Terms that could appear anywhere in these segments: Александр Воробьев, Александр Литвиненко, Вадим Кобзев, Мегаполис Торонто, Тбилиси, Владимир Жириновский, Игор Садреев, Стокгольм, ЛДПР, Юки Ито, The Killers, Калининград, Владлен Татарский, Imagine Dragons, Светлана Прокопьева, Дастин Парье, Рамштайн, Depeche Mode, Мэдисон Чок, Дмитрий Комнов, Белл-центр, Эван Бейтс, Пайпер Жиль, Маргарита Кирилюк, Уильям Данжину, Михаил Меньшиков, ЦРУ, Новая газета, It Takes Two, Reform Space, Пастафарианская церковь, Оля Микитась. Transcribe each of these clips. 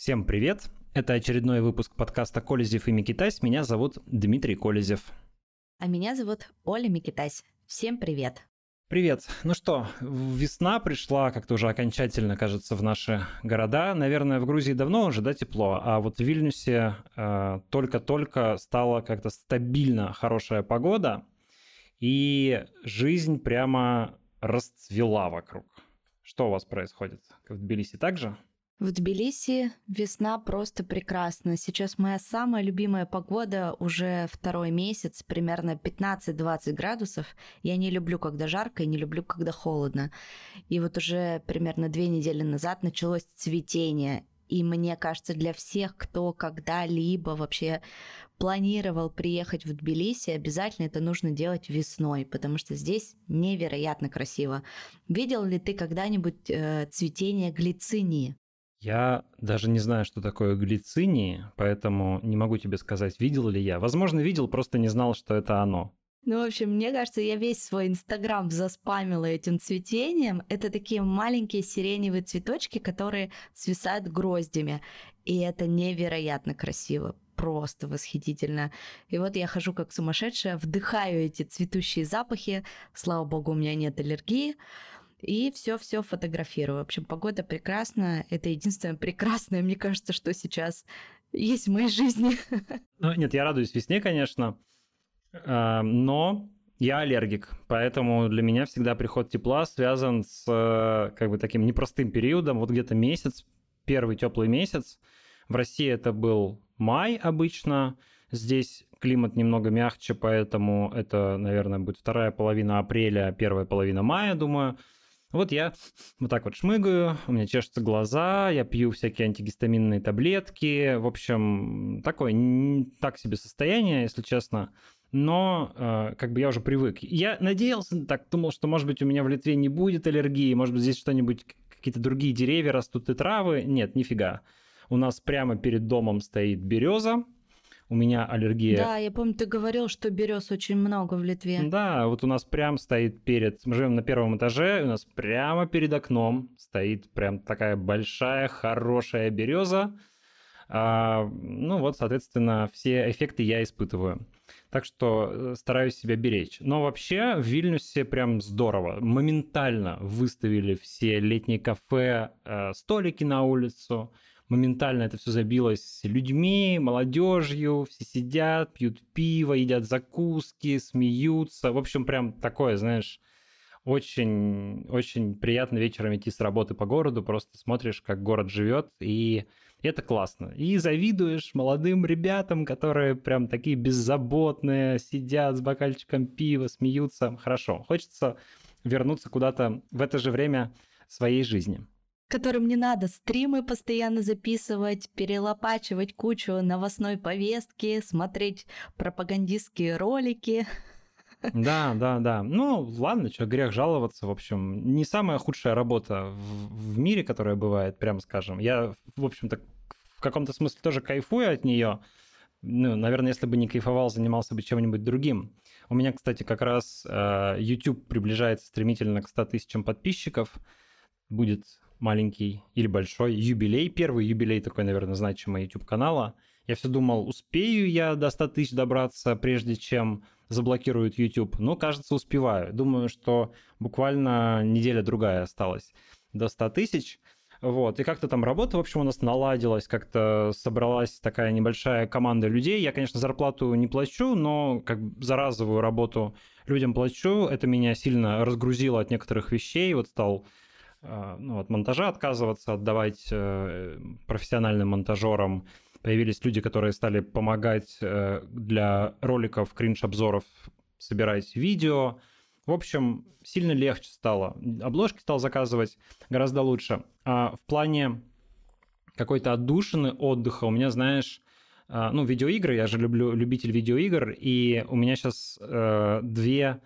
Всем привет! Это очередной выпуск подкаста «Колезев и Микитась». Меня зовут Дмитрий Колезев. А меня зовут Оля Микитась. Всем привет! Привет! Ну что, весна пришла как-то уже окончательно, кажется, в наши города. Наверное, в Грузии давно уже, да, тепло, а вот в Вильнюсе только-только стала как-то стабильно хорошая погода, и жизнь прямо расцвела вокруг. Что у вас происходит? В Тбилиси также? В Тбилиси весна просто прекрасна. Сейчас моя самая любимая погода уже второй месяц, примерно 15-20 градусов. Я не люблю, когда жарко, и не люблю, когда холодно. И вот уже примерно 2 недели назад началось цветение. И мне кажется, для всех, кто когда-либо вообще планировал приехать в Тбилиси, обязательно это нужно делать весной, потому что здесь невероятно красиво. Видел ли ты когда-нибудь цветение глицинии? Я даже не знаю, что такое глицинии, поэтому не могу тебе сказать, видел ли я. Возможно, видел, просто не знал, что это оно. Ну, в общем, мне кажется, я весь свой Инстаграм заспамила этим цветением. Это такие маленькие сиреневые цветочки, которые свисают гроздями. И это невероятно красиво, просто восхитительно. И вот я хожу как сумасшедшая, вдыхаю эти цветущие запахи. Слава богу, у меня нет аллергии. И все-все фотографирую. В общем, погода прекрасна. Это единственное прекрасное, мне кажется, что сейчас есть в моей жизни. Ну, нет, я радуюсь весне, конечно. Но я аллергик. Поэтому для меня всегда приход тепла связан с как бы таким непростым периодом. Вот где-то месяц, первый теплый месяц. В России это был май обычно. Здесь климат немного мягче, поэтому это, наверное, будет вторая половина апреля, первая половина мая, думаю. Вот я вот так вот шмыгаю, у меня чешутся глаза, я пью всякие антигистаминные таблетки. В общем, так себе состояние, если честно. Но как бы я уже привык. Я надеялся, так думал, что, может быть, у меня в Литве не будет аллергии, может быть, здесь что-нибудь, какие-то другие деревья растут и травы. Нет, нифига. У нас прямо перед домом стоит береза. У меня аллергия. Да, я помню, ты говорил, что берез очень много в Литве. Да, вот у нас прям стоит мы живем на первом этаже, и у нас прямо перед окном стоит прям такая большая, хорошая береза. Ну вот, соответственно, все эффекты я испытываю. Так что стараюсь себя беречь. Но вообще в Вильнюсе прям здорово. Моментально выставили все летние кафе, столики на улицу. Моментально это все забилось людьми, молодежью, все сидят, пьют пиво, едят закуски, смеются. В общем, прям такое, знаешь, очень-очень приятно вечером идти с работы по городу, просто смотришь, как город живет, и это классно. И завидуешь молодым ребятам, которые прям такие беззаботные, сидят с бокальчиком пива, смеются. Хорошо, хочется вернуться куда-то в это же время своей жизни. Которым не надо стримы постоянно записывать, перелопачивать кучу новостной повестки, смотреть пропагандистские ролики. Да. Ну, ладно, что, грех жаловаться, в общем. Не самая худшая работа в мире, которая бывает, прямо скажем. Я, в общем-то, в каком-то смысле тоже кайфую от нее. Ну, наверное, если бы не кайфовал, занимался бы чем-нибудь другим. У меня, кстати, как раз YouTube приближается стремительно к 100 тысячам подписчиков. Будет маленький или большой юбилей. Первый юбилей такой, наверное, значимый YouTube-канала. Я все думал, успею я до 100 тысяч добраться, прежде чем заблокируют YouTube. Но, кажется, успеваю. Думаю, что буквально неделя-другая осталась до 100 тысяч. Вот. И как-то там работа, в общем, у нас наладилась, как-то собралась такая небольшая команда людей. Я, конечно, зарплату не плачу, но как бы за разовую работу людям плачу. Это меня сильно разгрузило от некоторых вещей. Вот стал... Ну, от монтажа отказываться, отдавать профессиональным монтажерам. Появились люди, которые стали помогать для роликов, кринж-обзоров собирать видео. В общем, сильно легче стало. Обложки стал заказывать гораздо лучше. А в плане какой-то отдушины, отдыха у меня, знаешь... Ну, видеоигры, я же любитель видеоигр, и у меня сейчас две...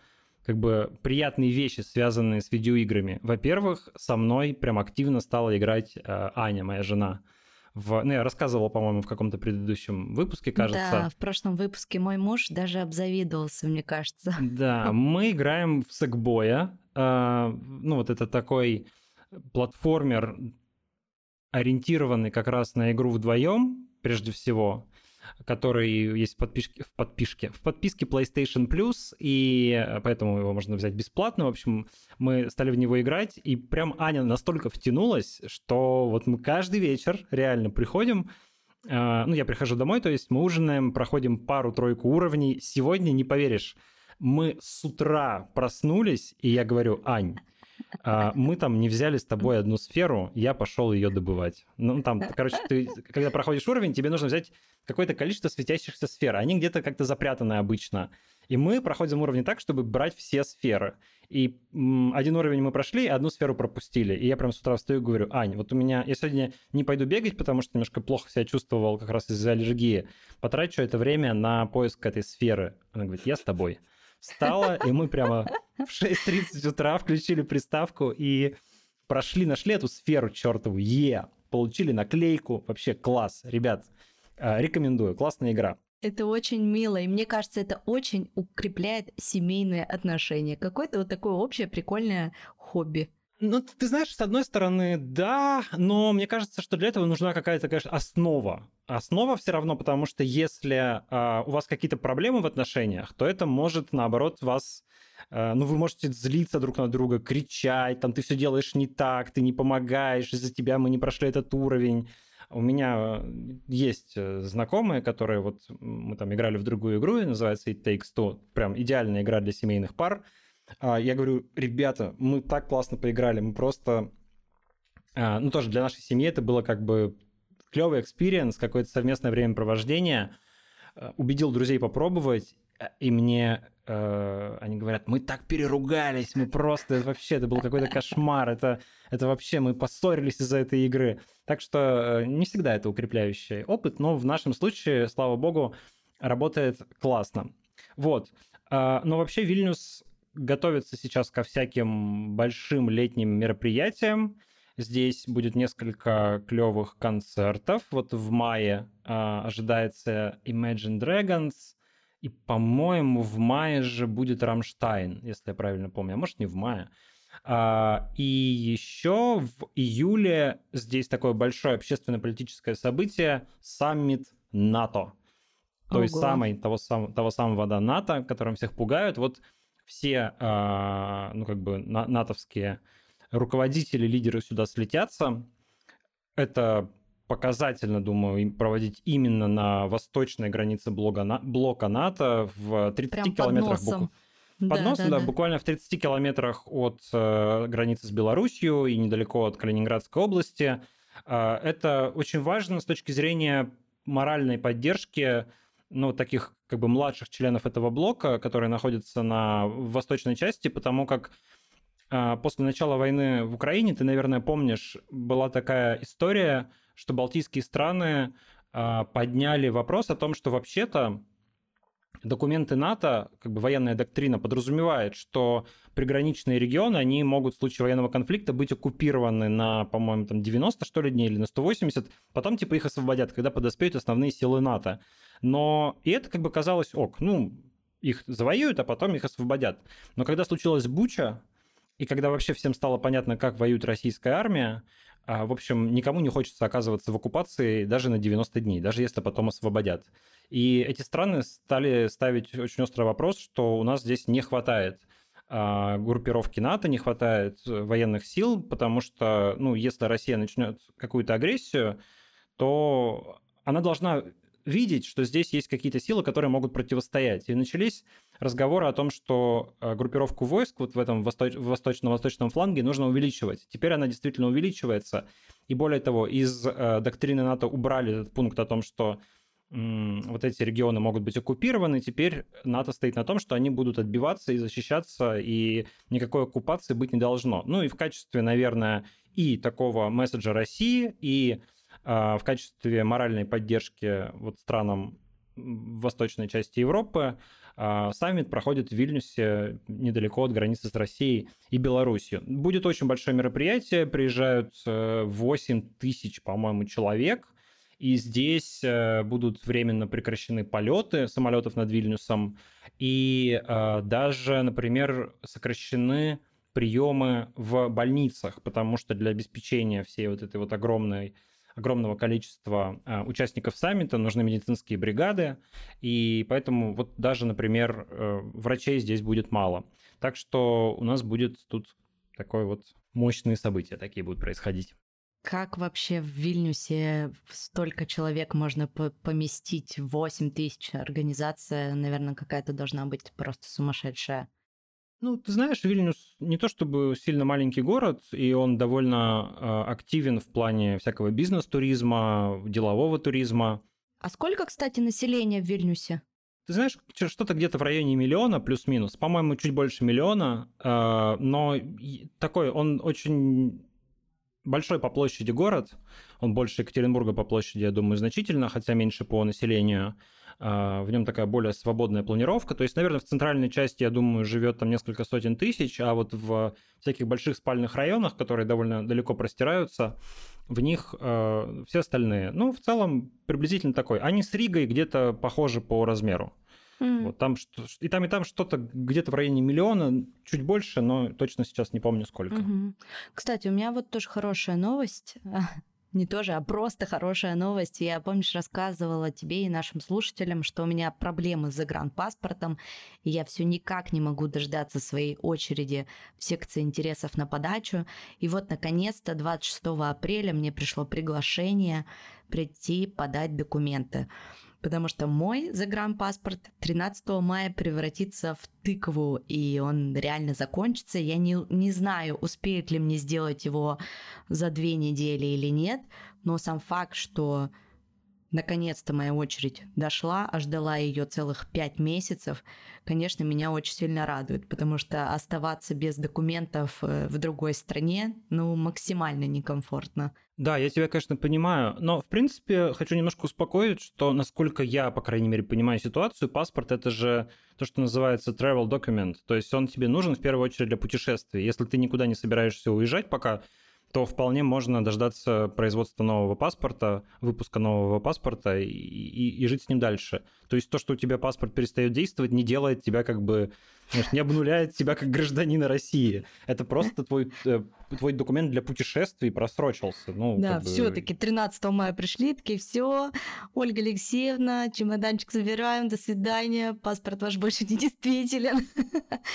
как бы приятные вещи, связанные с видеоиграми. Во-первых, со мной прям активно стала играть Аня, моя жена. Ну, я рассказывал, по-моему, в каком-то предыдущем выпуске, кажется. Да, в прошлом выпуске мой муж даже обзавидовался, мне кажется. Да, мы играем в Sackboy. Ну, вот это такой платформер ориентированы как раз на игру вдвоем, прежде всего, который есть в подписке PlayStation Plus, и поэтому его можно взять бесплатно. В общем, мы стали в него играть, и прям Аня настолько втянулась, что вот мы каждый вечер реально приходим, я прихожу домой, то есть мы ужинаем, проходим пару-тройку уровней. Сегодня, не поверишь, мы с утра проснулись, и я говорю: Ань, мы там не взяли с тобой одну сферу, я пошел ее добывать. Ну, там, короче, ты, когда проходишь уровень, тебе нужно взять какое-то количество светящихся сфер. Они где-то как-то запрятаны обычно. И мы проходим уровни так, чтобы брать все сферы. И один уровень мы прошли, одну сферу пропустили. И я прям с утра встаю и говорю: Ань, вот у меня... Я сегодня не пойду бегать, потому что немножко плохо себя чувствовал как раз из-за аллергии. Потрачу это время на поиск этой сферы. Она говорит: я с тобой. Встала, и мы прямо в 6:30 утра включили приставку и прошли, нашли эту сферу чертову. Получили наклейку. Вообще класс, ребят. Рекомендую. Классная игра. Это очень мило, и мне кажется, это очень укрепляет семейные отношения. Какое-то вот такое общее прикольное хобби. Ну, ты знаешь, с одной стороны, да, но мне кажется, что для этого нужна какая-то, конечно, основа. Основа все равно, потому что если у вас какие-то проблемы в отношениях, то это может, наоборот, вас... вы можете злиться друг на друга, кричать, там, ты все делаешь не так, ты не помогаешь, из-за тебя мы не прошли этот уровень. У меня есть знакомые, которые вот... Мы там играли в другую игру, называется It Takes Two, прям идеальная игра для семейных пар. Я говорю: ребята, мы так классно поиграли, мы просто... тоже для нашей семьи это было как бы клевый экспириенс, какое-то совместное времяпровождение. Убедил друзей попробовать, и мне... Они говорят: мы так переругались, мы просто... это был какой-то кошмар, это вообще мы поссорились из-за этой игры. Так что не всегда это укрепляющий опыт, но в нашем случае, слава богу, работает классно. Вот. Но вообще Вильнюс... готовится сейчас ко всяким большим летним мероприятиям. Здесь будет несколько клевых концертов. Вот в мае ожидается Imagine Dragons, и, по-моему, в мае же будет Рамштайн, если я правильно помню. А может, не в мае. И еще в июле здесь такое большое общественно-политическое событие – саммит НАТО. Того самого НАТО, которым всех пугают. Вот все, натовские руководители, лидеры сюда слетятся. Это показательно, думаю, проводить именно на восточной границе блока НАТО в 30 километрах. Буквально в 30 километрах от границы с Белоруссией и недалеко от Калининградской области. Это очень важно с точки зрения моральной поддержки таких как бы младших членов этого блока, которые находятся в восточной части, потому как после начала войны в Украине, ты, наверное, помнишь, была такая история, что балтийские страны подняли вопрос о том, что вообще-то документы НАТО, как бы военная доктрина, подразумевает, что приграничные регионы, они могут в случае военного конфликта быть оккупированы на, по-моему, там 90, что ли, дней или на 180, потом типа их освободят, когда подоспеют основные силы НАТО. Но и это как бы казалось их завоюют, а потом их освободят. Но когда случилась Буча, и когда вообще всем стало понятно, как воюет российская армия, в общем, никому не хочется оказываться в оккупации даже на 90 дней, даже если потом освободят. И эти страны стали ставить очень острый вопрос, что у нас здесь не хватает группировки НАТО, не хватает военных сил, потому что, если Россия начнет какую-то агрессию, то она должна видеть, что здесь есть какие-то силы, которые могут противостоять. И начались разговоры о том, что группировку войск вот в этом восточном фланге нужно увеличивать. Теперь она действительно увеличивается. И более того, из доктрины НАТО убрали этот пункт о том, что вот эти регионы могут быть оккупированы. Теперь НАТО стоит на том, что они будут отбиваться и защищаться, и никакой оккупации быть не должно. И в качестве, наверное, и такого месседжа России, и в качестве моральной поддержки странам восточной части Европы саммит проходит в Вильнюсе недалеко от границы с Россией и Белоруссией. Будет очень большое мероприятие, приезжают 8000, по-моему, человек, и здесь будут временно прекращены полеты самолетов над Вильнюсом, и даже, например, сокращены приемы в больницах, потому что для обеспечения всей вот этой вот огромного количества участников саммита нужны медицинские бригады, и поэтому вот даже, например, врачей здесь будет мало. Так что у нас будет тут такое вот мощные события, такие будут происходить. Как вообще в Вильнюсе столько человек можно поместить? 8 тысяч? Организация, наверное, какая-то должна быть просто сумасшедшая. Ну, ты знаешь, Вильнюс не то чтобы сильно маленький город, и он довольно активен в плане всякого бизнес-туризма, делового туризма. А сколько, кстати, населения в Вильнюсе? Ты знаешь, что-то где-то в районе 1 миллиона, плюс-минус. По-моему, чуть больше 1 миллиона, но такой он очень... большой по площади город, он больше Екатеринбурга по площади, я думаю, значительно, хотя меньше по населению. В нем такая более свободная планировка. То есть, наверное, в центральной части, я думаю, живет там несколько сотен тысяч, а вот в всяких больших спальных районах, которые довольно далеко простираются, в них все остальные. Ну, в целом, приблизительно такой. Они с Ригой где-то похожи по размеру. Вот, там, и там что-то где-то в районе 1 миллиона, чуть больше, но точно сейчас не помню сколько. Угу. Кстати, у меня вот тоже хорошая новость. Не тоже, а просто хорошая новость. Я, помнишь, рассказывала тебе и нашим слушателям, что у меня проблемы с загранпаспортом, и я все никак не могу дождаться своей очереди в секции интересов на подачу. И вот, наконец-то, 26 апреля мне пришло приглашение прийти подать документы, потому что мой загранпаспорт 13 мая превратится в тыкву, и он реально закончится. Я не знаю, успеют ли мне сделать его за 2 недели или нет, но сам факт, что наконец-то моя очередь дошла, а ждала ее целых 5 месяцев, конечно, меня очень сильно радует, потому что оставаться без документов в другой стране, ну, максимально некомфортно. Да, я тебя, конечно, понимаю, но, в принципе, хочу немножко успокоить, что, насколько я, по крайней мере, понимаю ситуацию, паспорт – это же то, что называется travel document, то есть он тебе нужен в первую очередь для путешествий. Если ты никуда не собираешься уезжать пока, то вполне можно дождаться производства нового паспорта, выпуска нового паспорта и жить с ним дальше. То есть то, что у тебя паспорт перестает действовать, не делает тебя как бы, знаешь, не обнуляет тебя как гражданина России. Это просто твой документ для путешествий просрочился. Ну, да, как бы... все-таки 13 мая пришли, такие, все, Ольга Алексеевна, чемоданчик забираем, до свидания, паспорт ваш больше не действителен.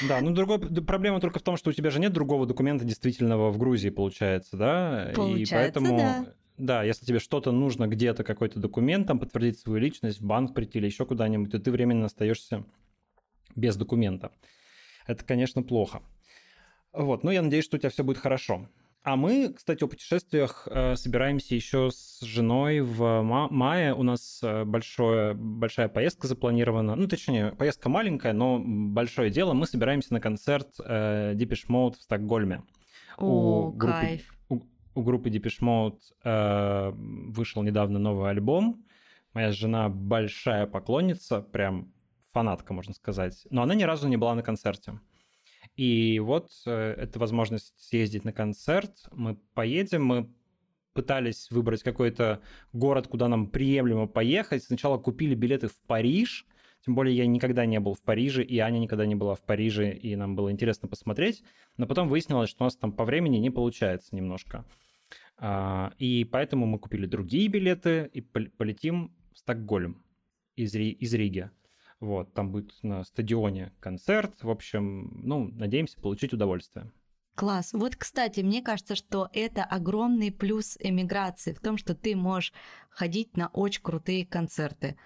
Да, ну другой проблема только в том, что у тебя же нет другого документа действительного в Грузии, получается, да? Получается, и поэтому... да. Да, если тебе что-то нужно где-то, какой-то документ, там, подтвердить свою личность, в банк прийти или еще куда-нибудь, то ты временно остаешься без документа. Это, конечно, плохо. Вот, но я надеюсь, что у тебя все будет хорошо. А мы, кстати, о путешествиях собираемся еще с женой в мае. У нас большая поездка запланирована. Ну, точнее, поездка маленькая, но большое дело. Мы собираемся на концерт Depeche Mode в Стокгольме. О, кайф. У группы Depeche Mode вышел недавно новый альбом. Моя жена большая поклонница, прям фанатка, можно сказать. Но она ни разу не была на концерте. И вот это возможность съездить на концерт. Мы поедем, мы пытались выбрать какой-то город, куда нам приемлемо поехать. Сначала купили билеты в Париж. Тем более я никогда не был в Париже, и Аня никогда не была в Париже, и нам было интересно посмотреть. Но потом выяснилось, что у нас там по времени не получается немножко. И поэтому мы купили другие билеты и полетим в Стокгольм из Риги. Вот, там будет на стадионе концерт. В общем, ну, надеемся получить удовольствие. Класс. Вот, кстати, мне кажется, что это огромный плюс эмиграции в том, что ты можешь ходить на очень крутые концерты.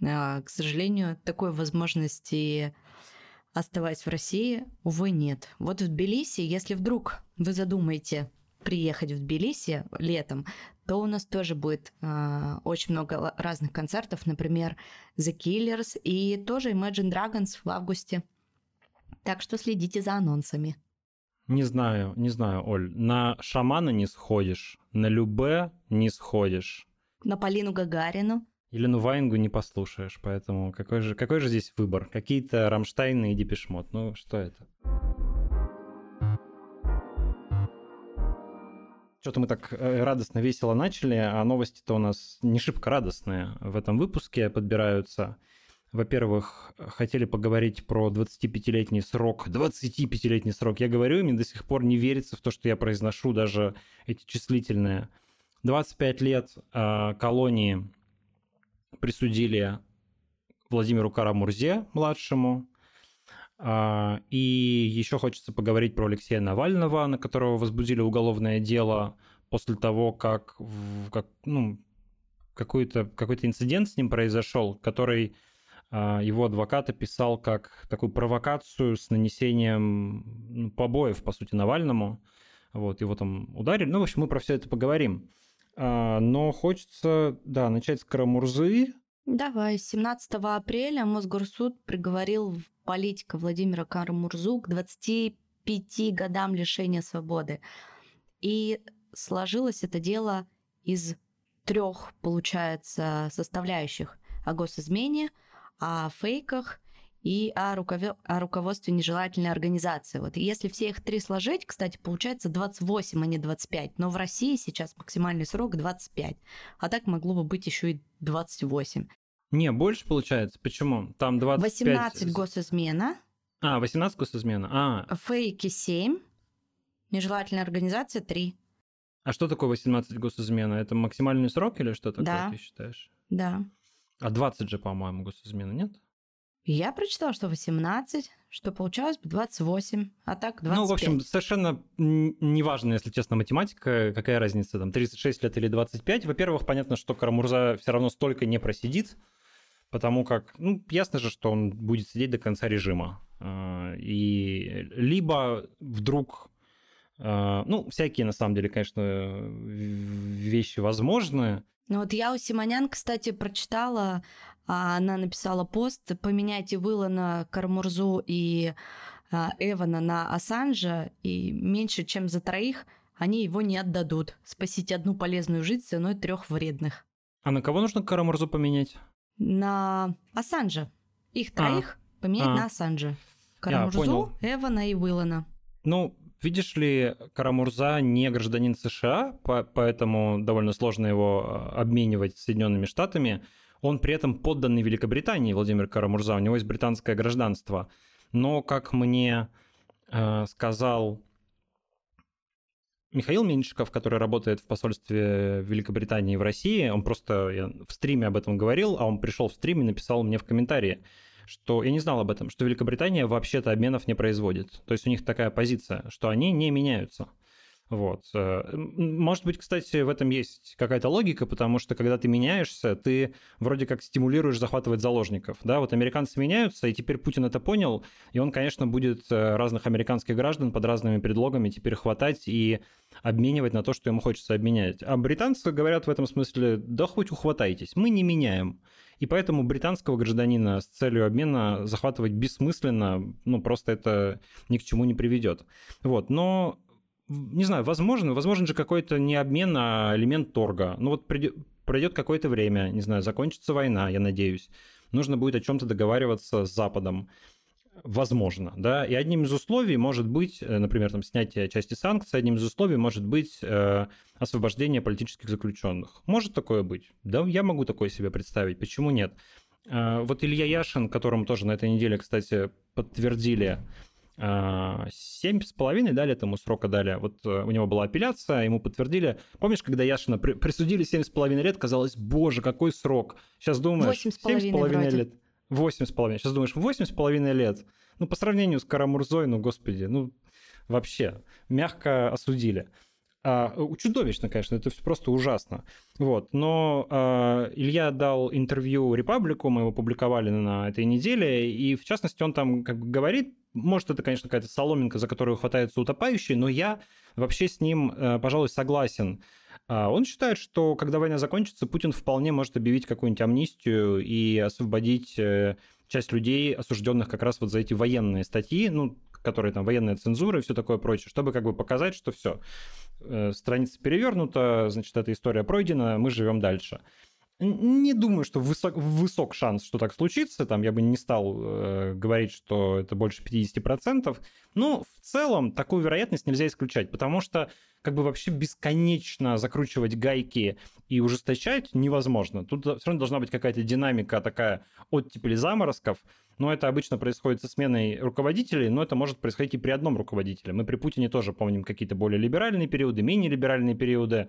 К сожалению, такой возможности, оставаясь в России, увы, нет. Вот в Тбилиси, если вдруг вы задумаете приехать в Тбилиси летом, то у нас тоже будет очень много разных концертов, например, The Killers и тоже Imagine Dragons в августе. Так что следите за анонсами. Не знаю, Оль, на Шамана не сходишь, на Любэ не сходишь. На Полину Гагарину. Елену Ваенгу не послушаешь, поэтому какой же здесь выбор? Какие-то Рамштайны и Depeche Mode. Ну, что это? Что-то мы так радостно, весело начали, а новости-то у нас не шибко радостные в этом выпуске подбираются. Во-первых, хотели поговорить про 25-летний срок. 25-летний срок. Я говорю, и мне до сих пор не верится в то, что я произношу даже эти числительные. 25 лет колонии присудили Владимиру Кара-Мурзе, младшему. И еще хочется поговорить про Алексея Навального, на которого возбудили уголовное дело после того, как какой-то инцидент с ним произошел, который... его адвокат описал как такую провокацию с нанесением побоев, по сути, Навальному. Вот, его там ударили. Ну, в общем, мы про все это поговорим. Но хочется, да, начать с Кара-Мурзы. Давай. 17 апреля Мосгорсуд приговорил политика Владимира Кара-Мурзу к 25 годам лишения свободы. И сложилось это дело из трех, получается, составляющих: о госизмене, о фейках и о руководстве нежелательной организации. Вот. И если все их три сложить, кстати, получается 28, а не 25. Но в России сейчас максимальный срок 25. А так могло бы быть еще и 28. Не, больше получается. Почему? Там 25... 18 госизмена. 18 госизмена. Фейки 7. Нежелательная организация 3. А что такое 18 госизмена? Это максимальный срок или что такое, да, ты считаешь? Да. А 20 же, по-моему, госизмены, нет? Я прочитала, что 18, что получалось бы 28, а так 25. Ну, в общем, совершенно неважно, если честно, математика, какая разница, там, 36 лет или 25. Во-первых, понятно, что Кара-Мурза все равно столько не просидит, потому как, ну, ясно же, что он будет сидеть до конца режима. И либо вдруг... Ну, всякие, на самом деле, конечно, вещи возможны. Ну вот я у Симонян, кстати, прочитала, она написала пост: «Поменяйте Уиллана Кара-Мурзу и Эвана на Ассанжа, и меньше, чем за троих, они его не отдадут. Спасите одну полезную жизнь ценой трех вредных». А на кого нужно Кара-Мурзу поменять? На Ассанжа. Их троих поменять на Ассанжа. Кара-Мурзу, Эвана и Уиллана. Ну... Видишь ли, Кара-Мурза не гражданин США, поэтому довольно сложно его обменивать с Соединенными Штатами. Он при этом подданный Великобритании, Владимир Кара-Мурза, у него есть британское гражданство. Но, как мне сказал Михаил Меньшиков, который работает в посольстве Великобритании в России, он просто, я в стриме об этом говорил, а он пришел в стрим и написал мне в комментарии, что я не знал об этом, что Великобритания вообще-то обменов не производит. То есть у них такая позиция, что они не меняются. Вот. Может быть, кстати, в этом есть какая-то логика, потому что, когда ты меняешься, ты вроде как стимулируешь захватывать заложников. Да? Вот американцы меняются, и теперь Путин это понял, и он, конечно, будет разных американских граждан под разными предлогами теперь хватать и обменивать на то, что ему хочется обменять. А британцы говорят в этом смысле: да хоть ухватайтесь, мы не меняем. И поэтому британского гражданина с целью обмена захватывать бессмысленно, ну, просто это ни к чему не приведет. Вот, но, не знаю, возможно же какой-то не обмен, а элемент торга. Ну, вот пройдет какое-то время, не знаю, закончится война, я надеюсь, нужно будет о чем-то договариваться с Западом. Возможно, да, и одним из условий может быть, например, там, снятие части санкций, одним из условий может быть освобождение политических заключенных. Может такое быть? Да, я могу такое себе представить, почему нет? Вот Илья Яшин, которому тоже на этой неделе, кстати, подтвердили 7,5 лет ему срока дали, вот у него была апелляция, ему подтвердили. Помнишь, когда Яшина присудили 7,5 лет, казалось, боже, какой срок? Сейчас думаешь, 7,5 лет. 8,5. Сейчас думаешь, 8,5 лет. Ну, по сравнению с Кара-Мурзой, ну, господи, ну, вообще, мягко осудили. Чудовищно, конечно, это все просто ужасно. Вот, но Илья дал интервью «Репаблику», мы его публиковали на этой неделе, и, в частности, он там как бы говорит, может, это, конечно, какая-то соломинка, за которую хватается утопающий, но я вообще с ним, пожалуй, согласен. Он считает, что когда война закончится, Путин вполне может объявить какую-нибудь амнистию и освободить часть людей, осужденных как раз вот за эти военные статьи, ну, которые там военная цензура и все такое прочее, чтобы как бы показать, что все, страница перевернута, значит, эта история пройдена, мы живем дальше. Не думаю, что высок шанс, что так случится. Там я бы не стал говорить, что это больше 50%. Но в целом такую вероятность нельзя исключать, потому что как бы вообще бесконечно закручивать гайки и ужесточать невозможно. Тут все равно должна быть какая-то динамика такая оттепели заморозков. Но это обычно происходит со сменой руководителей, но это может происходить и при одном руководителе. Мы при Путине тоже помним какие-то более либеральные периоды, менее либеральные периоды.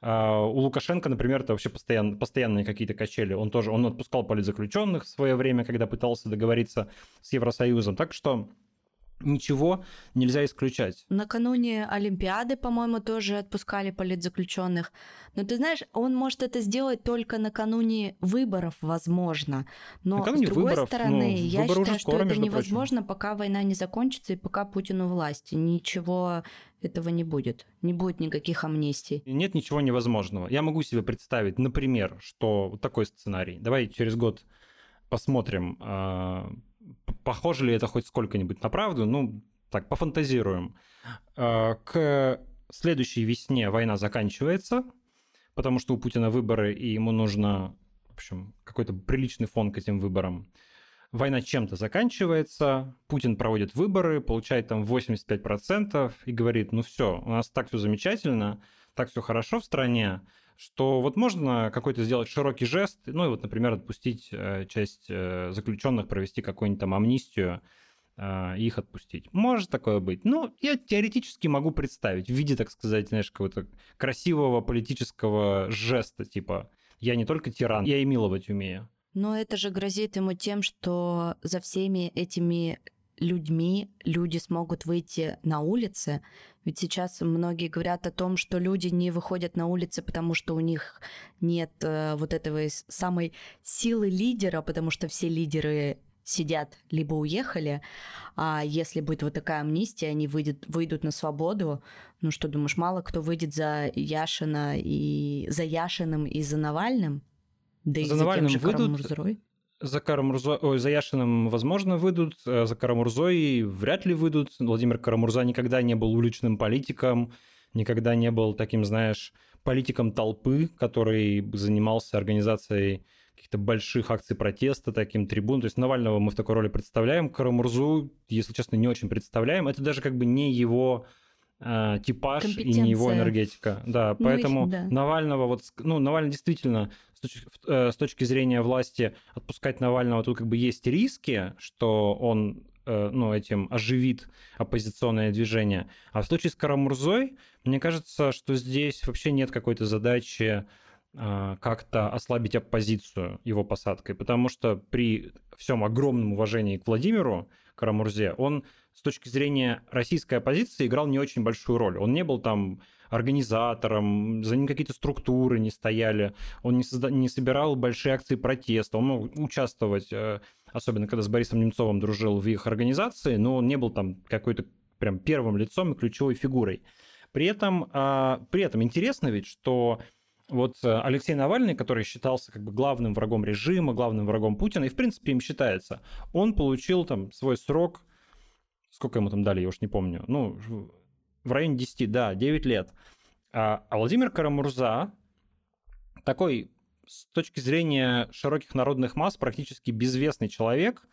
У Лукашенко, например, это вообще постоянные какие-то качели. Он отпускал политзаключенных в свое время, когда пытался договориться с Евросоюзом. Так что ничего нельзя исключать. Накануне Олимпиады, по-моему, тоже отпускали политзаключенных. Но ты знаешь, он может это сделать только накануне выборов, возможно. Но накануне с другой стороны, я считаю, что это невозможно, пока война не закончится и пока Путин у власти. Ничего этого не будет. Не будет никаких амнистий. Нет ничего невозможного. Я могу себе представить, например, что вот такой сценарий. Давай через год посмотрим, похоже ли это хоть сколько-нибудь на правду, ну, так, пофантазируем. К следующей весне война заканчивается, потому что у Путина выборы, и ему нужно, в общем, какой-то приличный фон к этим выборам. Война чем-то заканчивается, Путин проводит выборы, получает там 85% и говорит, ну все, у нас так все замечательно, так все хорошо в стране, что вот можно какой-то сделать широкий жест, ну и вот, например, отпустить часть заключенных, провести какую-нибудь там амнистию и их отпустить. Может такое быть. Ну, я теоретически могу представить в виде, так сказать, знаешь, какого-то красивого политического жеста, типа «я не только тиран, я и миловать умею». Но это же грозит ему тем, что за всеми этими людьми люди смогут выйти на улицы. Ведь сейчас многие говорят о том, что люди не выходят на улицы, потому что у них нет вот этого самой силы лидера, потому что все лидеры сидят либо уехали, а если будет вот такая амнистия, они выйдут на свободу. Ну что, думаешь, мало кто выйдет за Яшиным и за Навальным? Да и за Навальным тем же Кара-Мурзой. За Яшиным, возможно, выйдут, за Кара-Мурзой вряд ли выйдут. Владимир Кара-Мурза никогда не был уличным политиком, никогда не был таким, знаешь, политиком толпы, который занимался организацией каких-то больших акций протеста, таким трибун. То есть Навального мы в такой роли представляем, Кара-Мурзу, если честно, не очень представляем. Это даже как бы не его типаж и не его энергетика. Да, ну, поэтому да. Навального, вот, ну, Навальный действительно с точки зрения власти отпускать Навального тут как бы есть риски, что он ну, этим оживит оппозиционное движение. А в случае с Кара-Мурзой, мне кажется, что здесь вообще нет какой-то задачи как-то ослабить оппозицию его посадкой, потому что при всем огромном уважении к Владимиру Кара-Мурзе, он с точки зрения российской оппозиции играл не очень большую роль. Он не был там организатором, за ним какие-то структуры не стояли, он не собирал большие акции протеста, он мог участвовать, особенно когда с Борисом Немцовым дружил в их организации, но он не был там какой-то прям первым лицом и ключевой фигурой. При этом интересно ведь, что вот Алексей Навальный, который считался как бы главным врагом режима, главным врагом Путина, и, в принципе, им считается, он получил там свой срок, сколько ему там дали, я уж не помню, ну, в районе 10, да, 9 лет. А Владимир Кара-Мурза такой, с точки зрения широких народных масс, практически безвестный человек,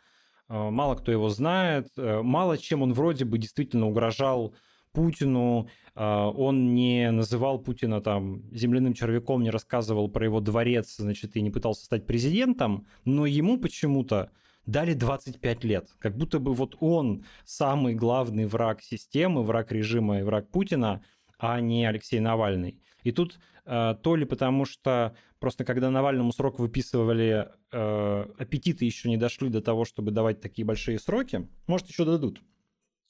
мало кто его знает, мало чем он вроде бы действительно угрожал Путину, он не называл Путина там земляным червяком, не рассказывал про его дворец, значит, и не пытался стать президентом, но ему почему-то дали 25 лет. Как будто бы вот он самый главный враг системы, враг режима и враг Путина, а не Алексей Навальный. И тут то ли потому, что просто когда Навальному срок выписывали, аппетиты еще не дошли до того, чтобы давать такие большие сроки, может, еще дадут.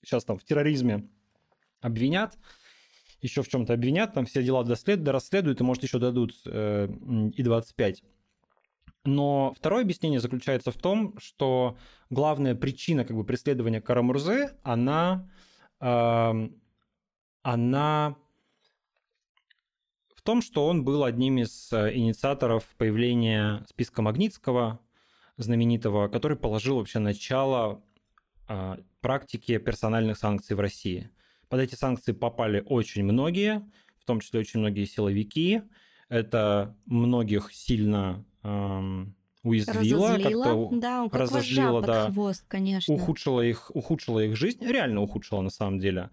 Сейчас там в терроризме обвинят, еще в чем-то обвинят, там все дела дорасследуют, и, может, еще дадут и 25. Но второе объяснение заключается в том, что главная причина как бы преследования Кара-Мурзы, она в том, что он был одним из инициаторов появления списка Магнитского, знаменитого, который положил вообще начало практике персональных санкций в России. Под эти санкции попали очень многие, в том числе очень многие силовики, Это многих сильно уязвило, разозлило, да, как разозлило, да, хвост, конечно. Ухудшило их жизнь, реально ухудшило на самом деле.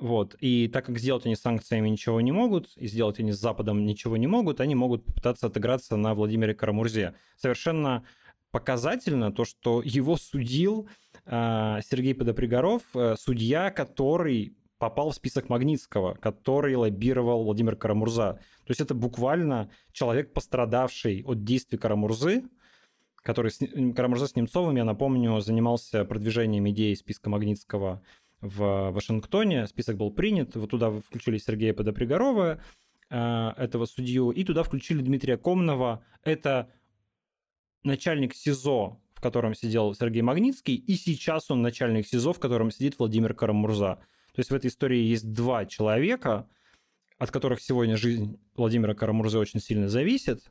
Вот. И так как сделать они с санкциями ничего не могут, и сделать они с Западом ничего не могут, они могут попытаться отыграться на Владимире Кара-Мурзе. Совершенно показательно то, что его судил Сергей Подопригоров, судья, который попал в список Магнитского, который лоббировал Владимир Кара-Мурза. То есть это буквально человек, пострадавший от действий Кара-Мурзы, который Кара-Мурза с Немцовым, я напомню, занимался продвижением идеи списка Магнитского в Вашингтоне. Список был принят, вот туда включили Сергея Подопригорова, этого судью, и туда включили Дмитрия Комнова. Это начальник СИЗО, в котором сидел Сергей Магнитский, и сейчас он начальник СИЗО, в котором сидит Владимир Кара-Мурза. То есть в этой истории есть два человека, от которых сегодня жизнь Владимира Кара-Мурзы очень сильно зависит,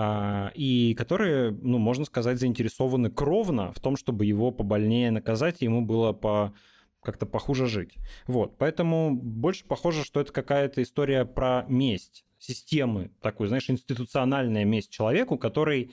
и которые, ну, можно сказать, заинтересованы кровно в том, чтобы его побольнее наказать, и ему было как-то похуже жить. Вот. Поэтому больше похоже, что это какая-то история про месть системы, такую, знаешь, институциональная месть человеку, который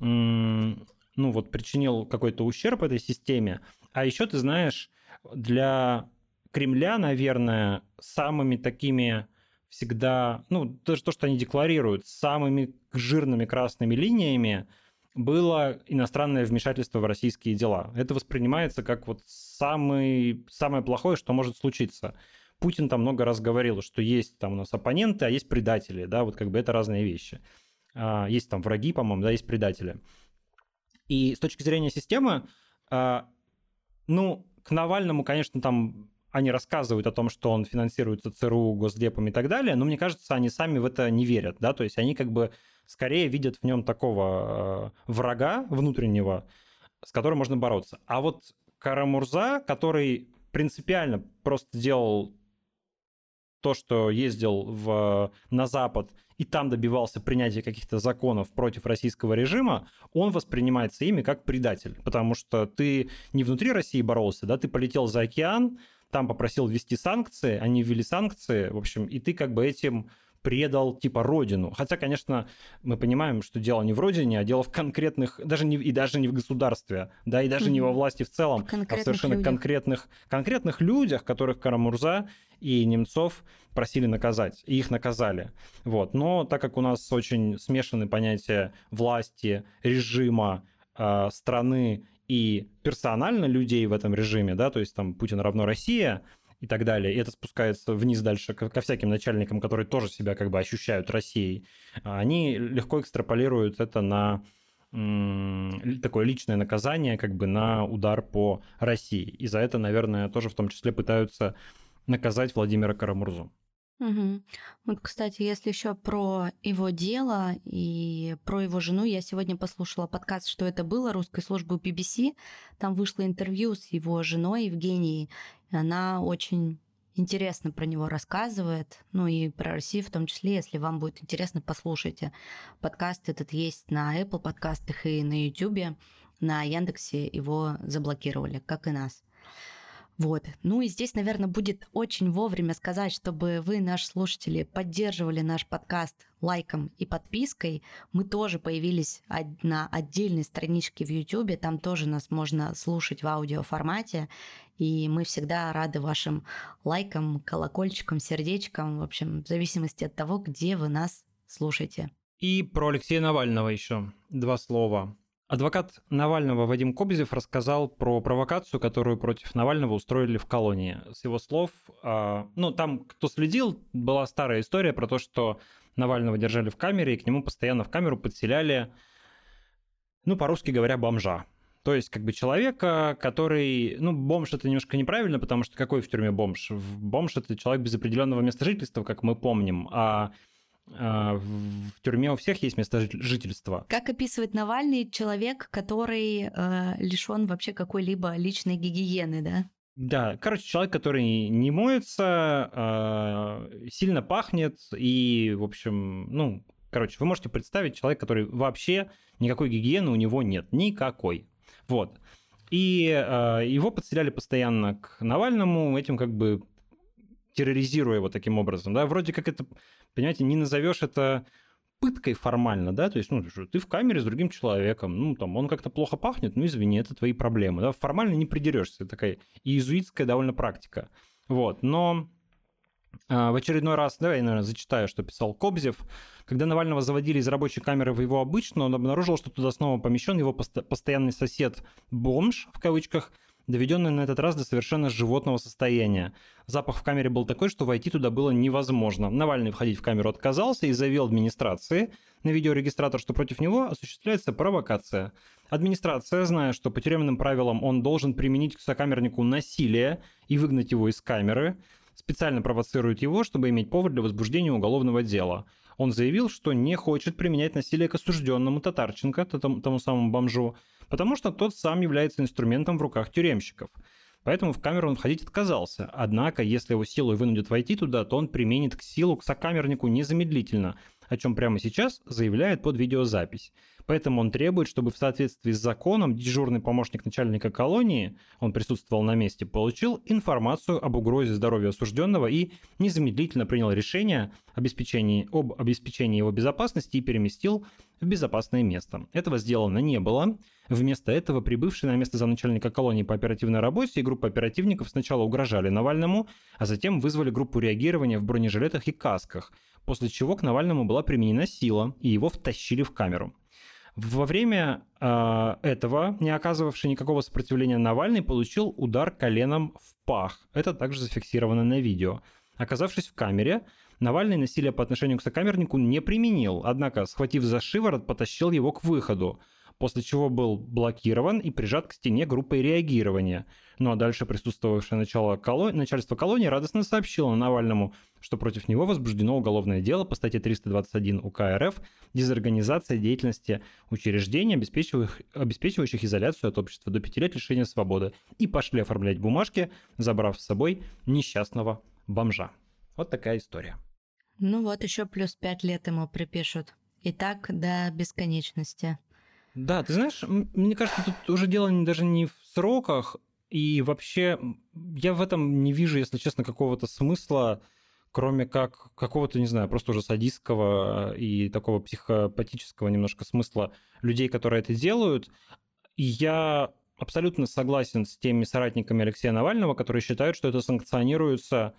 причинил какой-то ущерб этой системе. А еще, ты знаешь, для Кремля, наверное, самыми такими всегда, то, что они декларируют, самыми жирными красными линиями было иностранное вмешательство в российские дела. Это воспринимается как вот самое плохое, что может случиться. Путин там много раз говорил, что есть там у нас оппоненты, а есть предатели, да, вот как бы это разные вещи. Есть там враги, по-моему, да, есть предатели. И с точки зрения системы, к Навальному, конечно, там они рассказывают о том, что он финансируется ЦРУ, Госдепом и так далее, но мне кажется, они сами в это не верят, да, то есть они как бы скорее видят в нем такого врага внутреннего, с которым можно бороться. А вот Кара-Мурза, который принципиально просто делал то, что ездил на Запад и там добивался принятия каких-то законов против российского режима, он воспринимается ими как предатель, потому что ты не внутри России боролся, да, ты полетел за океан, там попросил ввести санкции, они ввели санкции, в общем, и ты как бы этим предал, типа, родину. Хотя, конечно, мы понимаем, что дело не в родине, а дело в конкретных, даже не в государстве, да, и даже не во власти в целом, а в совершенно конкретных людях, которых Кара-Мурза и Немцов просили наказать, и их наказали. Вот. Но так как у нас очень смешаны понятия власти, режима, страны и персонально людей в этом режиме, да, то есть там Путин равно Россия, и так далее. И это спускается вниз дальше ко всяким начальникам, которые тоже себя как бы ощущают Россией. Они легко экстраполируют это на такое личное наказание, как бы на удар по России. И за это, наверное, тоже в том числе пытаются наказать Владимира Кара-Мурзу. Угу. Вот, кстати, если еще про его дело и про его жену, я сегодня послушала подкаст «Что это было» русской службы BBC. Там вышло интервью с его женой Евгенией, и она очень интересно про него рассказывает, ну и про Россию в том числе. Если вам будет интересно, послушайте. Подкаст этот есть на Apple подкастах и на YouTube. На Яндексе его заблокировали, как и нас. Вот. Ну и здесь, наверное, будет очень вовремя сказать, чтобы вы, наши слушатели, поддерживали наш подкаст лайком и подпиской. Мы тоже появились на отдельной страничке в YouTube, там тоже нас можно слушать в аудиоформате, и мы всегда рады вашим лайкам, колокольчикам, сердечкам, в общем, в зависимости от того, где вы нас слушаете. И про Алексея Навального еще два слова. Адвокат Навального Вадим Кобзев рассказал про провокацию, которую против Навального устроили в колонии. С его слов, там, кто следил, была старая история про то, что Навального держали в камере, и к нему постоянно в камеру подселяли, по-русски говоря, бомжа. То есть, как бы человека, который... бомж — это немножко неправильно, потому что какой в тюрьме бомж? Бомж — это человек без определенного места жительства, как мы помним, в тюрьме у всех есть место жительства. Как описывает Навальный, человек, который лишён вообще какой-либо личной гигиены, да? Да, человек, который не моется, сильно пахнет и, в общем, вы можете представить человека, который вообще никакой гигиены у него нет, никакой. Вот. И его подселяли постоянно к Навальному, этим как бы терроризируя его таким образом, да, вроде как это, понимаете, не назовешь это пыткой формально, да, то есть, ну, ты в камере с другим человеком, ну, там, он как-то плохо пахнет, ну, извини, это твои проблемы, да, формально не придерешься, такая иезуитская довольно практика, вот, но... В очередной раз, давай я, наверное, зачитаю, что писал Кобзев. Когда Навального заводили из рабочей камеры в его обычную, он обнаружил, что туда снова помещен его постоянный сосед «бомж», в кавычках, доведенный на этот раз до совершенно животного состояния. Запах в камере был такой, что войти туда было невозможно. Навальный входить в камеру отказался и заявил администрации на видеорегистратор, что против него осуществляется провокация. Администрация, зная, что по тюремным правилам он должен применить к сокамернику насилие и выгнать его из камеры, специально провоцирует его, чтобы иметь повод для возбуждения уголовного дела. Он заявил, что не хочет применять насилие к осужденному Татарченко, тому самому бомжу, потому что тот сам является инструментом в руках тюремщиков. Поэтому в камеру он входить отказался. Однако, если его силой вынудят войти туда, то он применит к силу к сокамернику незамедлительно, о чем прямо сейчас заявляет под видеозапись. Поэтому он требует, чтобы в соответствии с законом дежурный помощник начальника колонии, он присутствовал на месте, получил информацию об угрозе здоровью осужденного и незамедлительно принял решение об обеспечении его безопасности и переместил в безопасное место. Этого сделано не было. Вместо этого прибывшие на место замначальника колонии по оперативной работе и группа оперативников сначала угрожали Навальному, а затем вызвали группу реагирования в бронежилетах и касках, после чего к Навальному была применена сила, и его втащили в камеру. Во время этого, не оказывавший никакого сопротивления, Навальный получил удар коленом в пах. Это также зафиксировано на видео. Оказавшись в камере, Навальный насилие по отношению к сокамернику не применил, однако, схватив за шиворот, потащил его к выходу, после чего был блокирован и прижат к стене группой реагирования. Ну а дальше присутствовавшее начальство колонии радостно сообщило Навальному, что против него возбуждено уголовное дело по статье 321 УК РФ «Дезорганизация деятельности учреждений, обеспечивающих изоляцию от общества до 5 лет лишения свободы», и пошли оформлять бумажки, забрав с собой несчастного бомжа. Вот такая история. Ну вот, еще плюс 5 лет ему припишут. И так до бесконечности. Да, ты знаешь, мне кажется, тут уже дело даже не в сроках, и вообще я в этом не вижу, если честно, какого-то смысла, кроме как какого-то, не знаю, просто уже садистского и такого психопатического немножко смысла людей, которые это делают. И я абсолютно согласен с теми соратниками Алексея Навального, которые считают, что это санкционируется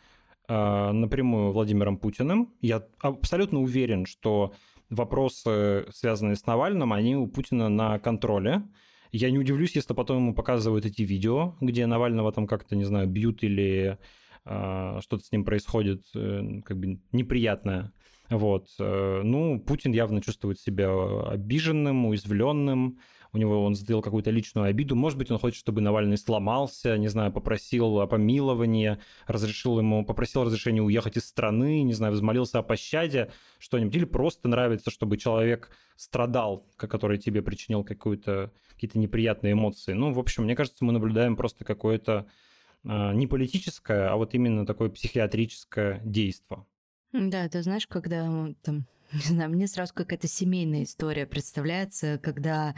напрямую Владимиром Путиным. Я абсолютно уверен, что вопросы, связанные с Навальным, они у Путина на контроле. Я не удивлюсь, если потом ему показывают эти видео, где Навального там как-то, не знаю, бьют или что-то с ним происходит, как бы неприятное. Вот. Ну, Путин явно чувствует себя обиженным, уязвленным. У него он сделал какую-то личную обиду. Может быть, он хочет, чтобы Навальный сломался, не знаю, попросил о помиловании, попросил разрешения уехать из страны, не знаю, взмолился о пощаде, что-нибудь. Или просто нравится, чтобы человек страдал, который тебе причинил какие-то неприятные эмоции. Ну, в общем, мне кажется, мы наблюдаем просто какое-то не политическое, а вот именно такое психиатрическое действие. Да, ты знаешь, когда там, не знаю, мне сразу какая-то семейная история представляется, когда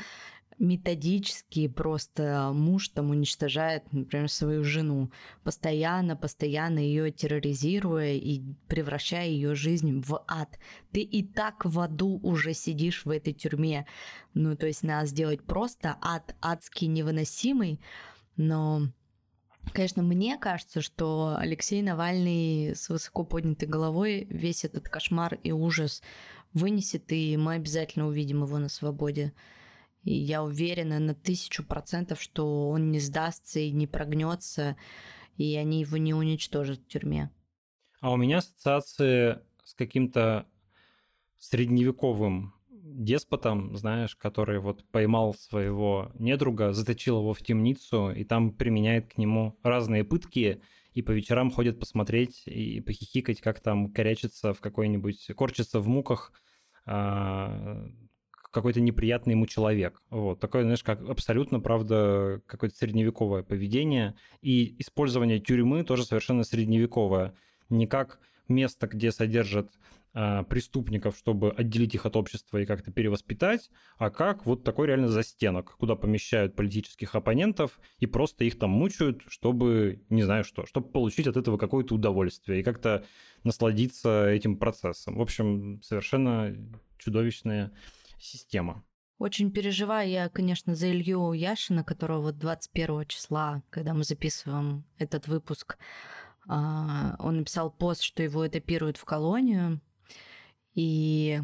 методически просто муж там уничтожает, например, свою жену, постоянно ее терроризируя и превращая ее жизнь в ад. Ты и так в аду уже сидишь в этой тюрьме. Ну, то есть надо сделать просто ад, адский невыносимый, но... Конечно, мне кажется, что Алексей Навальный с высоко поднятой головой весь этот кошмар и ужас вынесет, и мы обязательно увидим его на свободе. И я уверена на 1000%, что он не сдастся и не прогнется, и они его не уничтожат в тюрьме. А у меня ассоциации с каким-то средневековым деспотом, знаешь, который вот поймал своего недруга, заточил его в темницу и там применяет к нему разные пытки и по вечерам ходит посмотреть и похихикать, как там корячится в какой-нибудь, корчится в муках какой-то неприятный ему человек. Вот. Такое, знаешь, как абсолютно, правда, какое-то средневековое поведение, и использование тюрьмы тоже совершенно средневековое. Не как место, где содержат преступников, чтобы отделить их от общества и как-то перевоспитать, а как вот такой реально застенок, куда помещают политических оппонентов и просто их там мучают, чтобы, не знаю что, чтобы получить от этого какое-то удовольствие и как-то насладиться этим процессом. В общем, совершенно чудовищная система. Очень переживаю я, конечно, за Илью Яшина, которого вот 21 числа, когда мы записываем этот выпуск, он написал пост, что его этапируют в колонию. И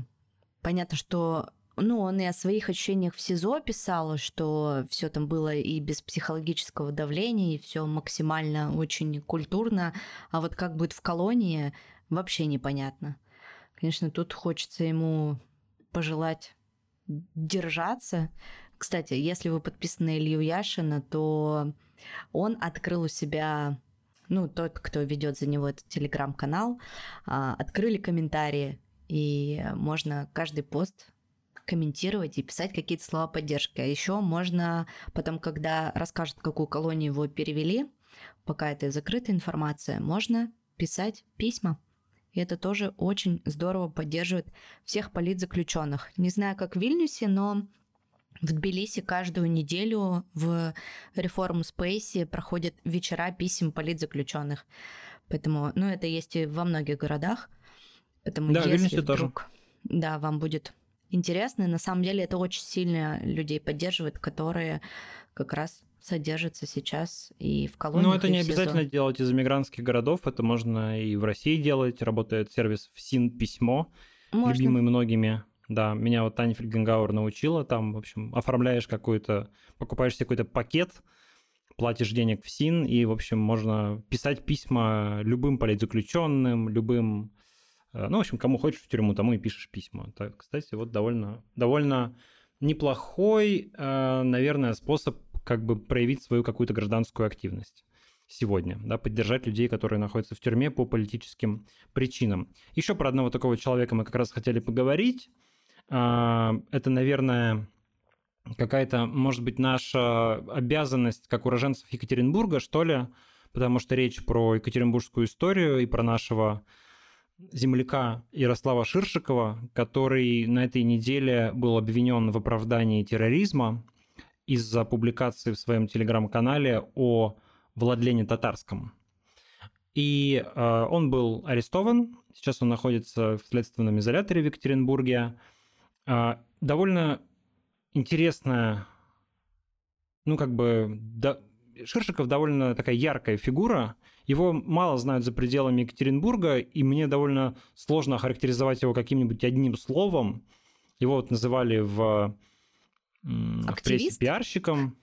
понятно, что он и о своих ощущениях в СИЗО писал, что все там было и без психологического давления, и все максимально очень культурно. А вот как будет в колонии, вообще непонятно. Конечно, тут хочется ему пожелать держаться. Кстати, если вы подписаны на Илью Яшина, то он открыл у себя, тот, кто ведет за него этот телеграм-канал, открыли комментарии, и можно каждый пост комментировать и писать какие-то слова поддержки. А еще можно потом, когда расскажут, в какую колонию его перевели, пока это закрытая информация, можно писать письма. И это тоже очень здорово поддерживает всех политзаключенных. Не знаю, как в Вильнюсе, но в Тбилиси каждую неделю в Reform Space проходят вечера писем политзаключенных. Поэтому, это есть и во многих городах. Поэтому, да, если в Вильнюсе вдруг, тоже. Да, вам будет интересно. На самом деле это очень сильно людей поддерживает, которые как раз содержится сейчас и в колониях. Это не обязательно делать из мигрантских городов, это можно и в России делать. Работает сервис ФСИН письмо, любимый многими. Да, меня вот Таня Фельгенгауэр научила. Там, в общем, оформляешь покупаешь себе какой-то пакет, платишь денег в ФСИН, и, в общем, можно писать письма любым политзаключенным, любым... в общем, кому хочешь в тюрьму, тому и пишешь письма. Так, кстати, вот довольно неплохой, наверное, способ проявить свою какую-то гражданскую активность сегодня, да, поддержать людей, которые находятся в тюрьме по политическим причинам. Еще про одного такого человека мы как раз хотели поговорить. Это, наверное, какая-то, может быть, наша обязанность как уроженцев Екатеринбурга, что ли, потому что речь про екатеринбургскую историю и про нашего земляка Ярослава Ширшикова, который на этой неделе был обвинен в оправдании терроризма из-за публикации в своем телеграм-канале о Владлене Татарском. И он был арестован, сейчас он находится в следственном изоляторе в Екатеринбурге. Довольно интересная, Ширшиков довольно такая яркая фигура, его мало знают за пределами Екатеринбурга, и мне довольно сложно охарактеризовать его каким-нибудь одним словом. Его вот называли в прессе пиарщиком,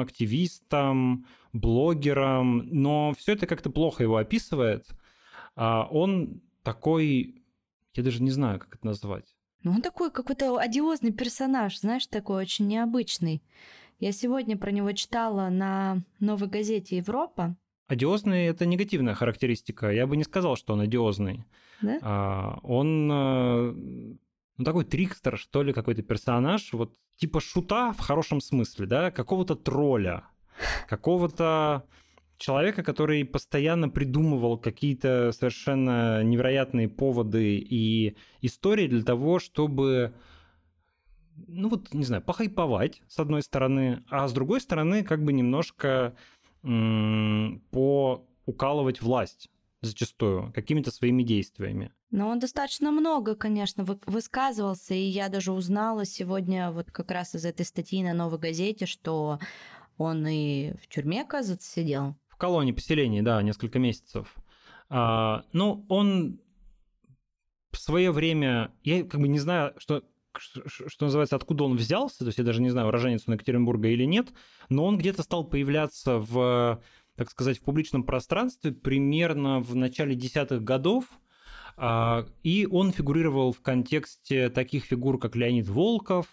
активистом, блогером, но все это как-то плохо его описывает. Он такой, я даже не знаю, как это назвать. Он такой какой-то одиозный персонаж, знаешь, такой очень необычный. Я сегодня про него читала на новой газете «Европа». Одиозный – это негативная характеристика. Я бы не сказал, что он одиозный. Да? Он... такой трикстер, что ли, какой-то персонаж, вот типа шута в хорошем смысле, да, какого-то тролля, какого-то человека, который постоянно придумывал какие-то совершенно невероятные поводы и истории для того, чтобы, похайповать, с одной стороны, а с другой стороны, как бы немножко поукалывать власть зачастую какими-то своими действиями. Но он достаточно много, конечно, высказывался, и я даже узнала сегодня вот как раз из этой статьи на «Новой газете», что он и в тюрьме, оказывается, сидел. В колонии, поселении, да, несколько месяцев. Он в свое время... Я не знаю, что называется, откуда он взялся, то есть я даже не знаю, уроженец он Екатеринбурга или нет, но он где-то стал появляться в публичном пространстве примерно в начале 10-х годов, и он фигурировал в контексте таких фигур, как Леонид Волков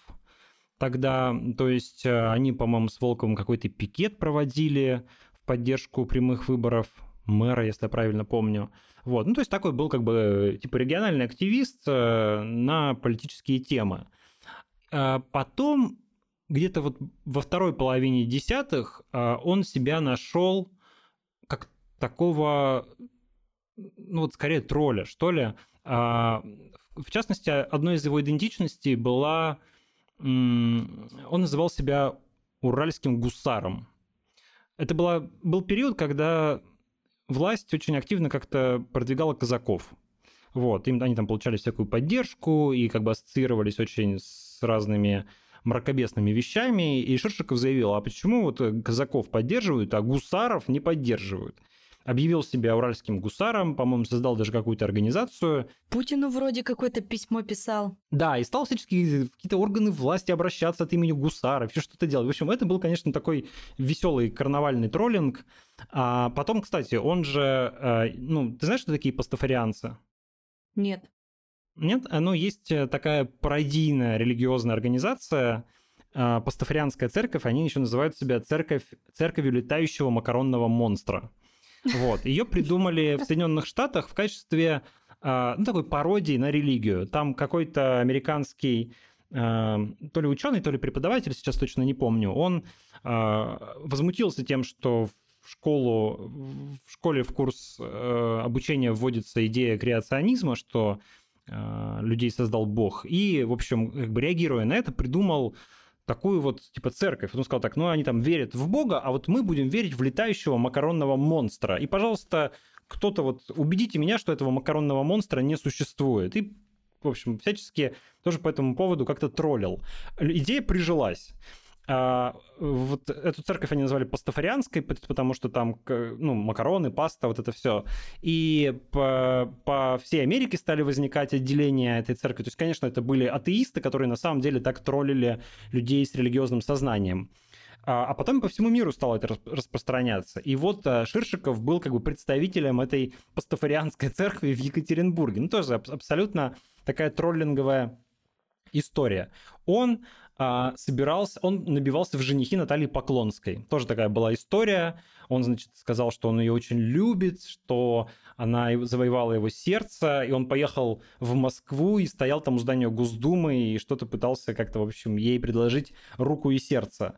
тогда, то есть они, по-моему, с Волковым какой-то пикет проводили в поддержку прямых выборов мэра, если я правильно помню. Вот. То есть такой был региональный активист на политические темы. Потом где-то вот во второй половине 10-х он себя нашел как такого... скорее тролля, что ли, В частности, одной из его идентичностей была... Он называл себя уральским гусаром. Это был период, когда власть очень активно как-то продвигала казаков. Вот. Они там получали всякую поддержку и как бы ассоциировались очень с разными мракобесными вещами. И Ширшиков заявил, а почему вот казаков поддерживают, а гусаров не поддерживают? Объявил себя уральским гусаром, по-моему, создал даже какую-то организацию. Путину вроде какое-то письмо писал. Да, и стал всячески какие-то органы власти обращаться от имени гусара, все что-то делать. В общем, это был, конечно, такой веселый карнавальный троллинг. А потом, кстати, он же... Ну, ты знаешь, что такие пастафарианцы? Нет. Нет? Ну, есть такая пародийная религиозная организация, пастафарианская церковь, они еще называют себя церковью летающего макаронного монстра. Вот. Ее придумали в Соединенных Штатах в качестве такой пародии на религию. Там какой-то американский то ли ученый, то ли преподаватель, сейчас точно не помню, он возмутился тем, что в школе в курс обучения вводится идея креационизма, что людей создал Бог. И, в общем, как бы реагируя на это, придумал такую вот, типа, церковь. Он сказал так, они там верят в Бога, а вот мы будем верить в летающего макаронного монстра. И, пожалуйста, кто-то вот убедите меня, что этого макаронного монстра не существует. И, в общем, всячески тоже по этому поводу как-то троллил. Идея прижилась. Вот эту церковь они назвали пастафарианской, потому что там макароны, паста, вот это все. И по всей Америке стали возникать отделения этой церкви. То есть, конечно, это были атеисты, которые на самом деле так троллили людей с религиозным сознанием. А потом по всему миру стало это распространяться. И вот Ширшиков был как бы представителем этой пастафарианской церкви в Екатеринбурге. Тоже абсолютно такая троллинговая история. Он... он набивался в женихи Натальи Поклонской. Тоже такая была история. Он, сказал, что он ее очень любит, что она завоевала его сердце, и он поехал в Москву и стоял там у здания Госдумы и что-то пытался как-то, в общем, ей предложить руку и сердце.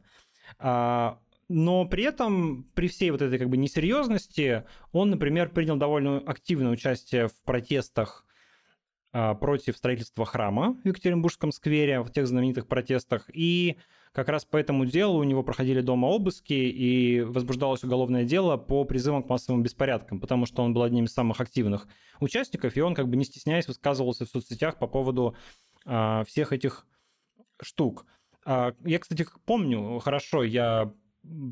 Но при этом, при всей вот этой как бы несерьезности, он, например, принял довольно активное участие в протестах против строительства храма в Екатеринбургском сквере, в тех знаменитых протестах. И как раз по этому делу у него проходили дома обыски и возбуждалось уголовное дело по призывам к массовым беспорядкам, потому что он был одним из самых активных участников, и он, как бы не стесняясь, высказывался в соцсетях по поводу всех этих штук. Я, кстати, помню хорошо, я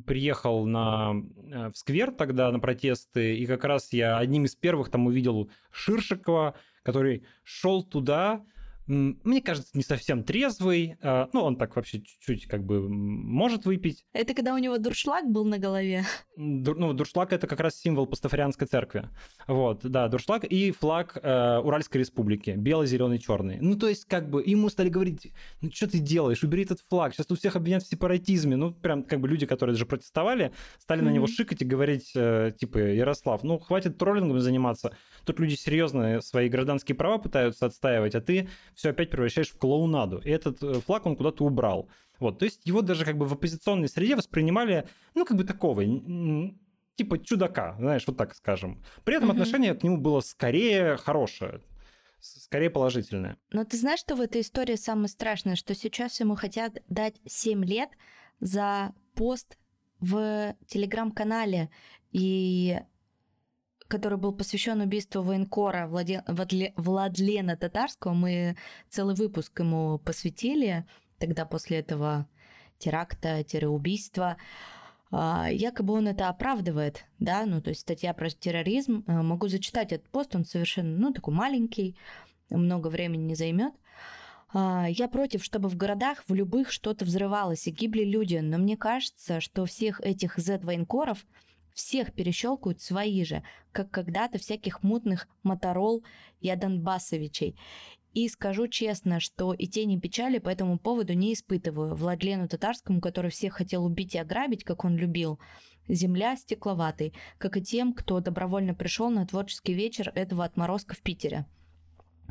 приехал в сквер тогда на протесты, и как раз я одним из первых там увидел Ширшикова, который шел туда, мне кажется, не совсем трезвый. Он так вообще чуть-чуть как бы может выпить. Это когда у него дуршлаг был на голове? Дуршлаг – это как раз символ пастафарианской церкви. Вот, да, дуршлаг и флаг Уральской республики. Белый, зеленый, черный. То есть как бы ему стали говорить, что ты делаешь, убери этот флаг, сейчас тут всех обвинят в сепаратизме. Прям как бы люди, которые даже протестовали, стали на него шикать и говорить, типа, Ярослав, хватит троллингом заниматься. Тут люди серьезно свои гражданские права пытаются отстаивать, а ты все опять превращаешь в клоунаду. И этот флаг он куда-то убрал. Вот. То есть его даже как бы в оппозиционной среде воспринимали, как бы такого, типа чудака, знаешь, вот так скажем. При этом отношение к нему было скорее хорошее, скорее положительное. Но ты знаешь, что в этой истории самое страшное, что сейчас ему хотят дать 7 лет за пост в телеграм-канале, который был посвящен убийству военкора Владлена Татарского. Мы целый выпуск ему посвятили тогда после этого теракта-убийства. Якобы он это оправдывает, да, то есть статья про терроризм. Могу зачитать этот пост, он совершенно, такой маленький, много времени не займет. Я против, чтобы в городах, в любых что-то взрывалось и гибли люди, но мне кажется, что всех этих Z-военкоров всех перещелкают свои же, как когда-то всяких мутных Моторол и Донбассовичей. И скажу честно, что и тени печали по этому поводу не испытываю. Владлену Татарскому, который всех хотел убить и ограбить, как он любил, земля стекловатой, как и тем, кто добровольно пришел на творческий вечер этого отморозка в Питере.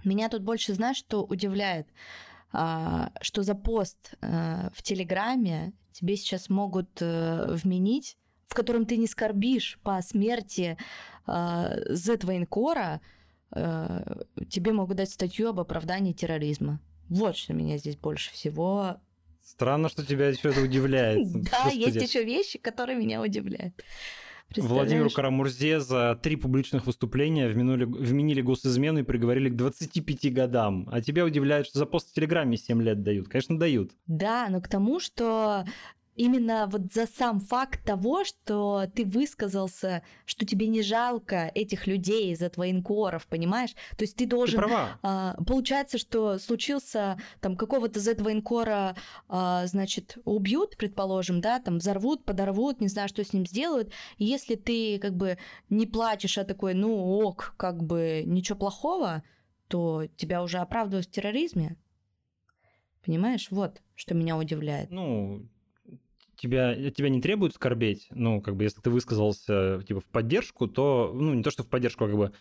Меня тут больше, знаешь, что удивляет, что за пост в Телеграме тебе сейчас могут вменить, в котором ты не скорбишь по смерти Z-военкора, тебе могут дать статью об оправдании терроризма. Вот что меня здесь больше всего... Странно, что тебя все это удивляет. Да, есть еще вещи, которые меня удивляют. Владимиру Кара-Мурзе за 3 публичных выступления вменили госизмену и приговорили к 25 годам. А тебя удивляет, что за пост в Телеграме 7 лет дают. Конечно, дают. Да, но к тому, что именно вот за сам факт того, что ты высказался, что тебе не жалко этих людей из-за военкоров, понимаешь? То есть ты должен... Ты права. Получается, что случился там какого-то Z-военкора, значит, убьют, предположим, да, там взорвут, подорвут, не знаю, что с ним сделают. И если ты как бы не плачешь, а такой, ну ок, как бы ничего плохого, то тебя уже оправдывают в терроризме. Понимаешь? Вот, что меня удивляет. Ну... Тебя не требуют скорбеть, ну, как бы, если ты высказался, типа, в поддержку, то, ну, не то, что в поддержку, а как бы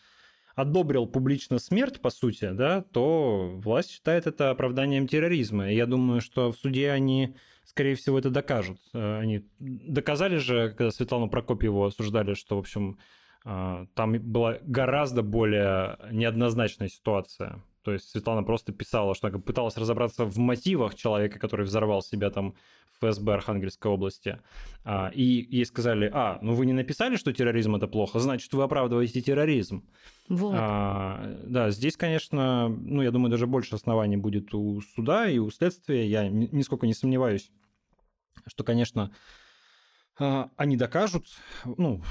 одобрил публично смерть, по сути, да, то власть считает это оправданием терроризма. И я думаю, что в суде они, скорее всего, это докажут. Они доказали же, когда Светлану Прокопьеву осуждали, что, в общем, там была гораздо более неоднозначная ситуация. То есть Светлана просто писала, что она пыталась разобраться в мотивах человека, который взорвал себя там в ФСБ Архангельской области. И ей сказали, ну вы не написали, что терроризм это плохо, значит, вы оправдываете терроризм. Вот. Да, здесь, конечно, ну я думаю, даже больше оснований будет у суда и у следствия. Я нисколько не сомневаюсь, что, конечно, они докажут, ну...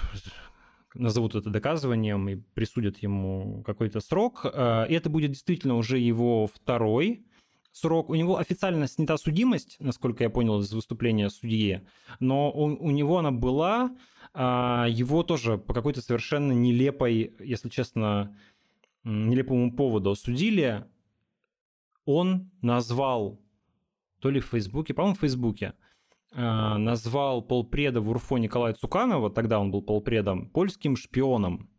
назовут это доказыванием и присудят ему какой-то срок. И это будет действительно уже его второй срок. У него официально снята судимость, насколько я понял, из выступления судьи, но у него она была, его тоже по какой-то совершенно нелепой, если честно, нелепому поводу осудили. Он назвал, то ли в Фейсбуке, по-моему, в Фейсбуке, назвал полпреда в УРФО Николая Цуканова, тогда он был полпредом, польским шпионом.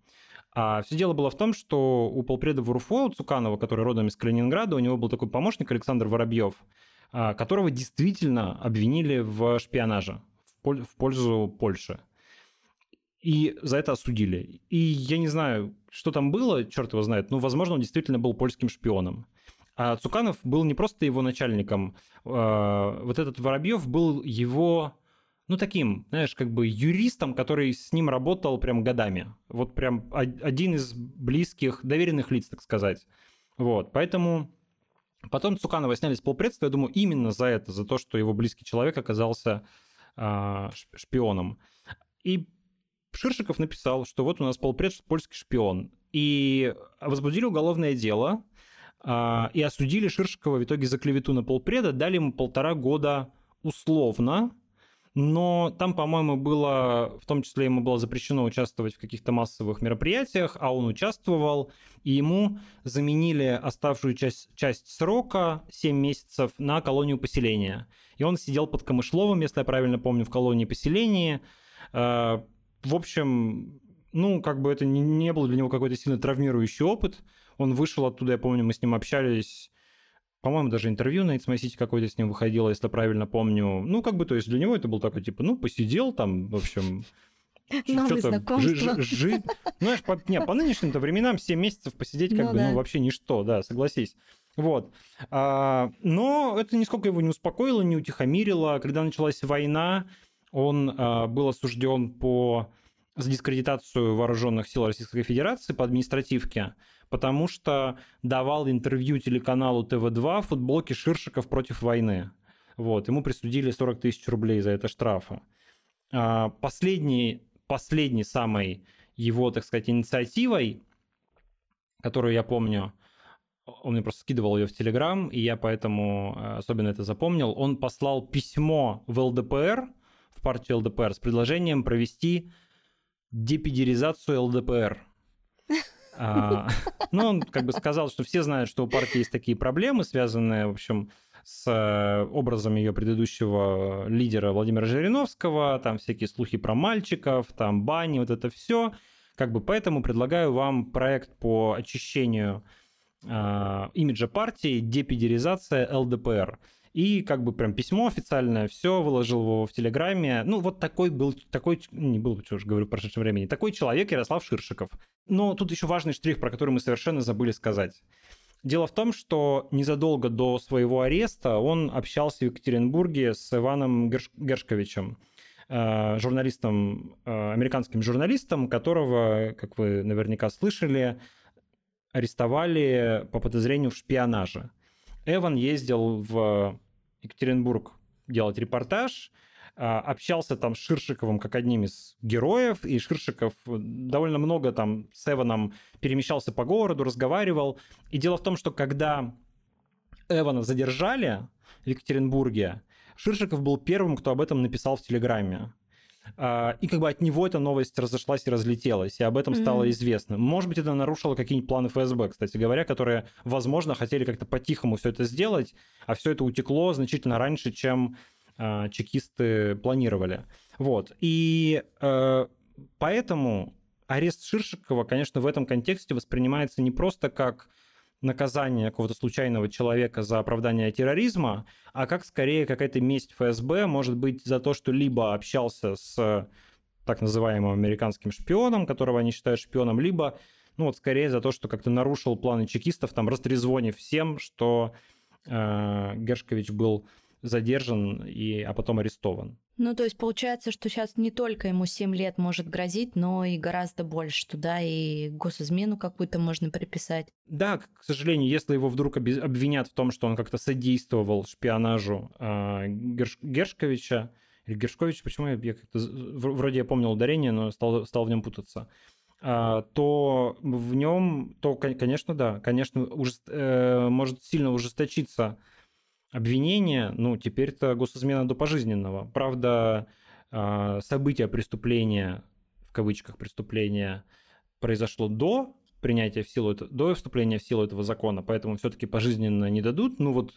А все дело было в том, что у полпреда в УРФО, у Цуканова, который родом из Калининграда, у него был такой помощник Александр Воробьев, которого действительно обвинили в шпионаже в пользу Польши. И за это осудили. И я не знаю, что там было, черт его знает, но, возможно, он действительно был польским шпионом. А Цуканов был не просто его начальником, вот этот Воробьев был его, ну, таким, знаешь, как бы юристом, который с ним работал прям годами. Вот прям один из близких, доверенных лиц, так сказать. Вот, поэтому потом Цуканова сняли с полпредства, я думаю, именно за это, за то, что его близкий человек оказался шпионом. И Ширшиков написал, что вот у нас полпред польский шпион. И возбудили уголовное дело... и осудили Ширшикова в итоге за клевету на полпреда, дали ему 1,5 года условно, но там, по-моему, было, в том числе ему было запрещено участвовать в каких-то массовых мероприятиях, а он участвовал, и ему заменили оставшую часть срока, 7 месяцев, на колонию поселения. И он сидел под Камышловым, если я правильно помню, в колонии поселения. В общем, ну, как бы это не был для него какой-то сильно травмирующий опыт. Он вышел оттуда, я помню, мы с ним общались, по-моему, даже интервью на Итсмасити какое-то с ним выходило, если правильно помню. Ну, как бы, то есть для него это был такой, типа, ну, посидел там, в общем... Новые знакомства. Знаешь, по нынешним-то временам 7 месяцев посидеть как бы, ну, вообще ничто, да, согласись. Вот. Но это нисколько его не успокоило, не утихомирило. Когда началась война, он был осужден за дискредитацию вооруженных сил Российской Федерации по административке, потому что давал интервью телеканалу ТВ-2 в футболке Ширшиков против войны. Вот. Ему присудили 40 тысяч рублей за это штрафа. Последней самой его, так сказать, инициативой, которую я помню, он мне просто скидывал ее в Телеграм, и я поэтому особенно это запомнил, он послал письмо в ЛДПР, в партию ЛДПР, с предложением провести депедеризацию ЛДПР. Ну, он как бы сказал, что все знают, что у партии есть такие проблемы, связанные, в общем, с образом ее предыдущего лидера Владимира Жириновского, там всякие слухи про мальчиков, там бани, вот это все. Как бы поэтому предлагаю вам проект по очищению имиджа партии «Депедеризация ЛДПР». И как бы прям письмо официальное, все, выложил его в Телеграме. Ну, вот такой человек Ярослав Ширшиков. Но тут еще важный штрих, про который мы совершенно забыли сказать. Дело в том, что незадолго до своего ареста он общался в Екатеринбурге с Иваном Гершковичем, журналистом, американским журналистом, которого, как вы наверняка слышали, арестовали по подозрению в шпионаже. Эван ездил в Екатеринбург делать репортаж, общался там с Ширшиковым как одним из героев, и Ширшиков довольно много там с Эваном перемещался по городу, разговаривал. И дело в том, что когда Эвана задержали в Екатеринбурге, Ширшиков был первым, кто об этом написал в Телеграме. И как бы от него эта новость разошлась и разлетелась, и об этом стало известно. Может быть, это нарушило какие-нибудь планы ФСБ, кстати говоря, которые, возможно, хотели как-то по-тихому все это сделать, а все это утекло значительно раньше, чем чекисты планировали. Вот. И поэтому арест Ширшикова, конечно, в этом контексте воспринимается не просто как наказание какого-то случайного человека за оправдание терроризма, а как скорее какая-то месть ФСБ, может быть, за то, что либо общался с так называемым американским шпионом, которого они считают шпионом, либо, ну вот, скорее за то, что как-то нарушил планы чекистов, там, растрезвонив всем, что Гершкович был задержан, а потом арестован. Ну, то есть получается, что сейчас не только ему 7 лет может грозить, но и гораздо больше туда, и госизмену какую-то можно приписать. Да, к сожалению, если его вдруг обвинят в том, что он как-то содействовал шпионажу Гершковича, или Гершковича, почему я как-то... Вроде я помнил ударение, но стал в нем путаться. Может сильно ужесточиться обвинение, ну, теперь-то госизмена до пожизненного. Правда, событие преступления, в кавычках преступления, произошло до принятия в силу, до вступления в силу этого закона, поэтому все-таки пожизненно не дадут. Ну вот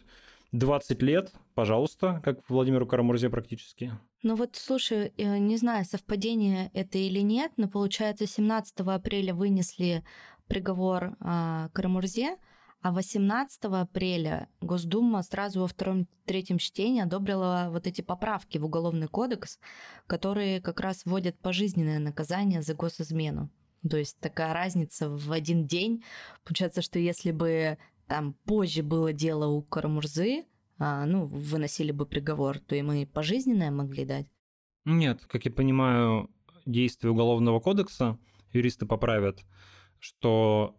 20 лет, пожалуйста, как Владимиру Кара-Мурзе практически. Ну вот, слушай, не знаю, совпадение это или нет, но получается 17 апреля вынесли приговор Кара-Мурзе, а 18 апреля Госдума сразу во втором-третьем чтении одобрила вот эти поправки в Уголовный кодекс, которые как раз вводят пожизненное наказание за госизмену. То есть такая разница в один день. Получается, что если бы там позже было дело у Кара-Мурзы, выносили бы приговор, то и мы пожизненное могли дать. Нет, как я понимаю, действия Уголовного кодекса, юристы поправят, что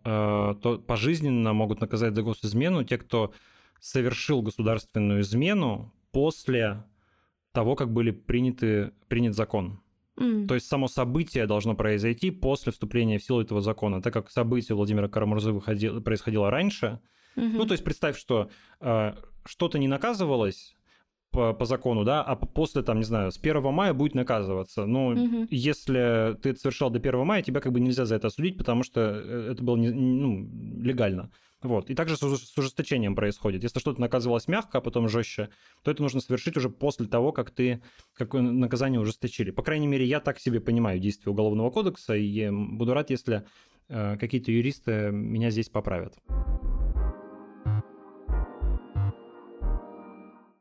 то пожизненно могут наказать за госизмену те, кто совершил государственную измену после того, как были принят закон. То есть само событие должно произойти после вступления в силу этого закона, так как событие Владимира Кара-Мурзы происходило раньше. Ну, то есть представь, что что-то не наказывалось по закону, да, а после, там, не знаю, с 1 мая будет наказываться. Но если ты это совершал до 1 мая, тебя как бы нельзя за это осудить, потому что это было легально. Вот. И также с ужесточением происходит. Если что-то наказывалось мягко, а потом жестче, то это нужно совершить уже после того, как наказание ужесточили. По крайней мере, я так себе понимаю действия Уголовного кодекса, и буду рад, если какие-то юристы меня здесь поправят.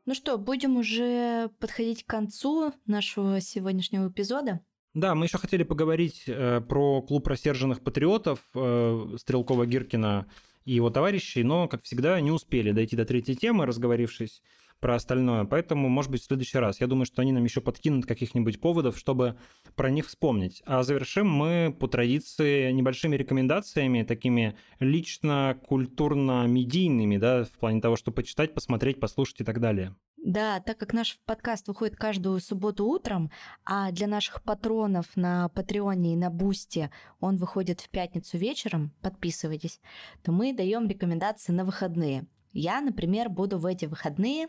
Ну что, будем уже подходить к концу нашего сегодняшнего эпизода. Да, мы еще хотели поговорить про клуб рассерженных патриотов Стрелкова-Гиркина и его товарищей, но, как всегда, не успели дойти до третьей темы, разговорившись про остальное. Поэтому, может быть, в следующий раз. Я думаю, что они нам еще подкинут каких-нибудь поводов, чтобы про них вспомнить. А завершим мы по традиции небольшими рекомендациями, такими лично, культурно, медийными, да, в плане того, что почитать, посмотреть, послушать и так далее. Да, так как наш подкаст выходит каждую субботу утром, а для наших патронов на Патреоне и на Бусти он выходит в пятницу вечером, подписывайтесь, то мы даем рекомендации на выходные. Я, например, буду в эти выходные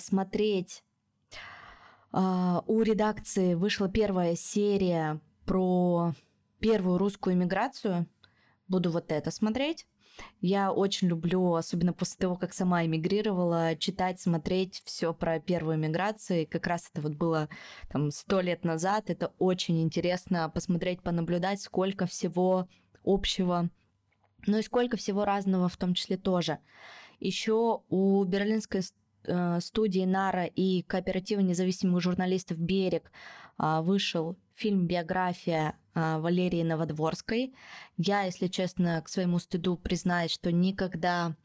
смотреть... у редакции вышла первая серия про первую русскую эмиграцию. Буду вот это смотреть. Я очень люблю, особенно после того, как сама эмигрировала, читать, смотреть все про первую эмиграцию. Как раз это вот было там 100 лет назад. Это очень интересно посмотреть, понаблюдать, сколько всего общего, ну и сколько всего разного в том числе тоже. Еще у Берлинской студии «Нара» и кооператива независимых журналистов «Берег» вышел фильм «Биография» Валерии Новодворской. Я, если честно, к своему стыду признаюсь, что никогда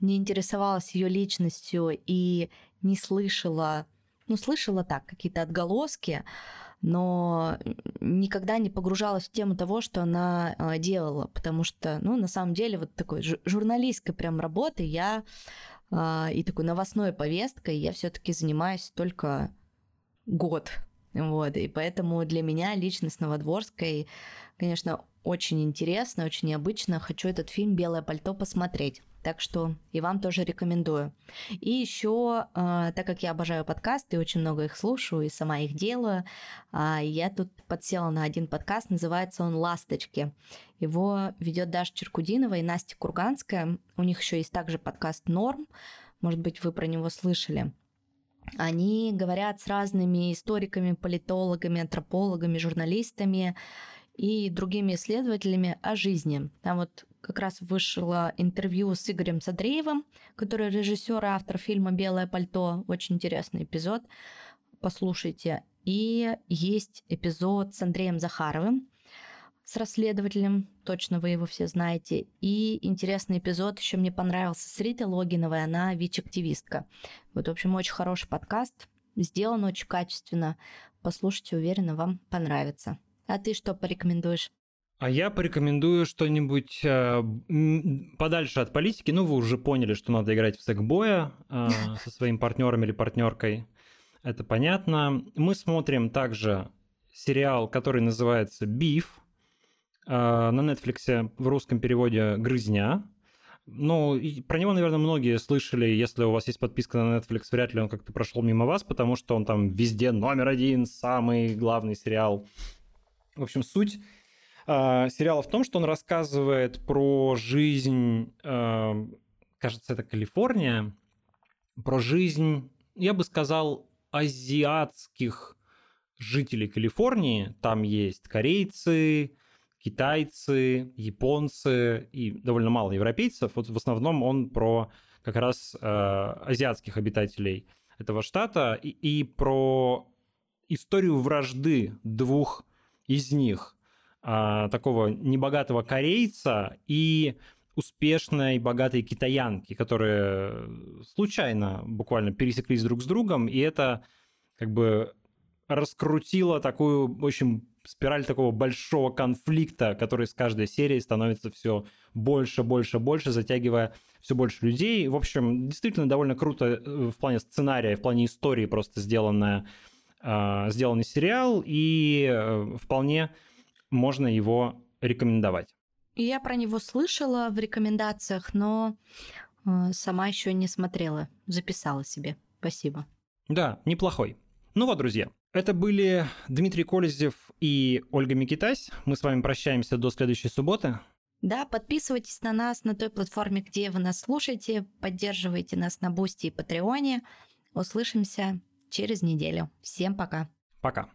не интересовалась ее личностью и не слышала, ну, слышала так, какие-то отголоски, но никогда не погружалась в тему того, что она делала, потому что, ну, на самом деле, вот такой журналистской прям работы я и такой новостной повесткой я все-таки занимаюсь только год. Вот, и поэтому для меня личность Новодворской, конечно, очень интересно, очень необычно. Хочу этот фильм «Белое пальто» посмотреть. Так что и вам тоже рекомендую. И еще, так как я обожаю подкасты, очень много их слушаю и сама их делаю, я тут подсела на один подкаст, называется он «Ласточки». Его ведет Даша Черкудинова и Настя Курганская. У них еще есть также подкаст «Норм». Может быть, вы про него слышали. Они говорят с разными историками, политологами, антропологами, журналистами и другими исследователями о жизни. Там вот как раз вышло интервью с Игорем Садреевым, который режиссер и автор фильма «Белое пальто». Очень интересный эпизод, послушайте. И есть эпизод с Андреем Захаровым, с расследователем, точно вы его все знаете. И интересный эпизод еще мне понравился с Ритой Логиновой, она ВИЧ-активистка. Вот, в общем, очень хороший подкаст, сделан очень качественно. Послушайте, уверена, вам понравится. А ты что порекомендуешь? А я порекомендую что-нибудь подальше от политики. Ну, вы уже поняли, что надо играть в сэкбоя со своим партнером или партнеркой. Это понятно. Мы смотрим также сериал, который называется «Биф». На Netflix в русском переводе «Грызня». Ну, про него, наверное, многие слышали. Если у вас есть подписка на Netflix, вряд ли он как-то прошел мимо вас, потому что он там везде №1, самый главный сериал. В общем, суть сериала в том, что он рассказывает про жизнь, кажется, это Калифорния, про жизнь, я бы сказал, азиатских жителей Калифорнии. Там есть корейцы, китайцы, японцы и довольно мало европейцев. Вот в основном он про как раз азиатских обитателей этого штата и про историю вражды двух из них. Такого небогатого корейца и успешной богатой китаянки, которые случайно буквально пересеклись друг с другом, и это как бы раскрутило такую очень спираль такого большого конфликта, который с каждой серией становится все больше, больше, больше, затягивая все больше людей. В общем, действительно довольно круто в плане сценария, в плане истории просто сделанный сериал, и вполне можно его рекомендовать. Я про него слышала в рекомендациях, но сама еще не смотрела, записала себе. Спасибо. Да, неплохой. Ну вот, друзья, это были Дмитрий Колезев и Ольга Микитась. Мы с вами прощаемся до следующей субботы. Да, подписывайтесь на нас на той платформе, где вы нас слушаете, поддерживайте нас на Бусти и Патреоне. Услышимся через неделю. Всем пока. Пока.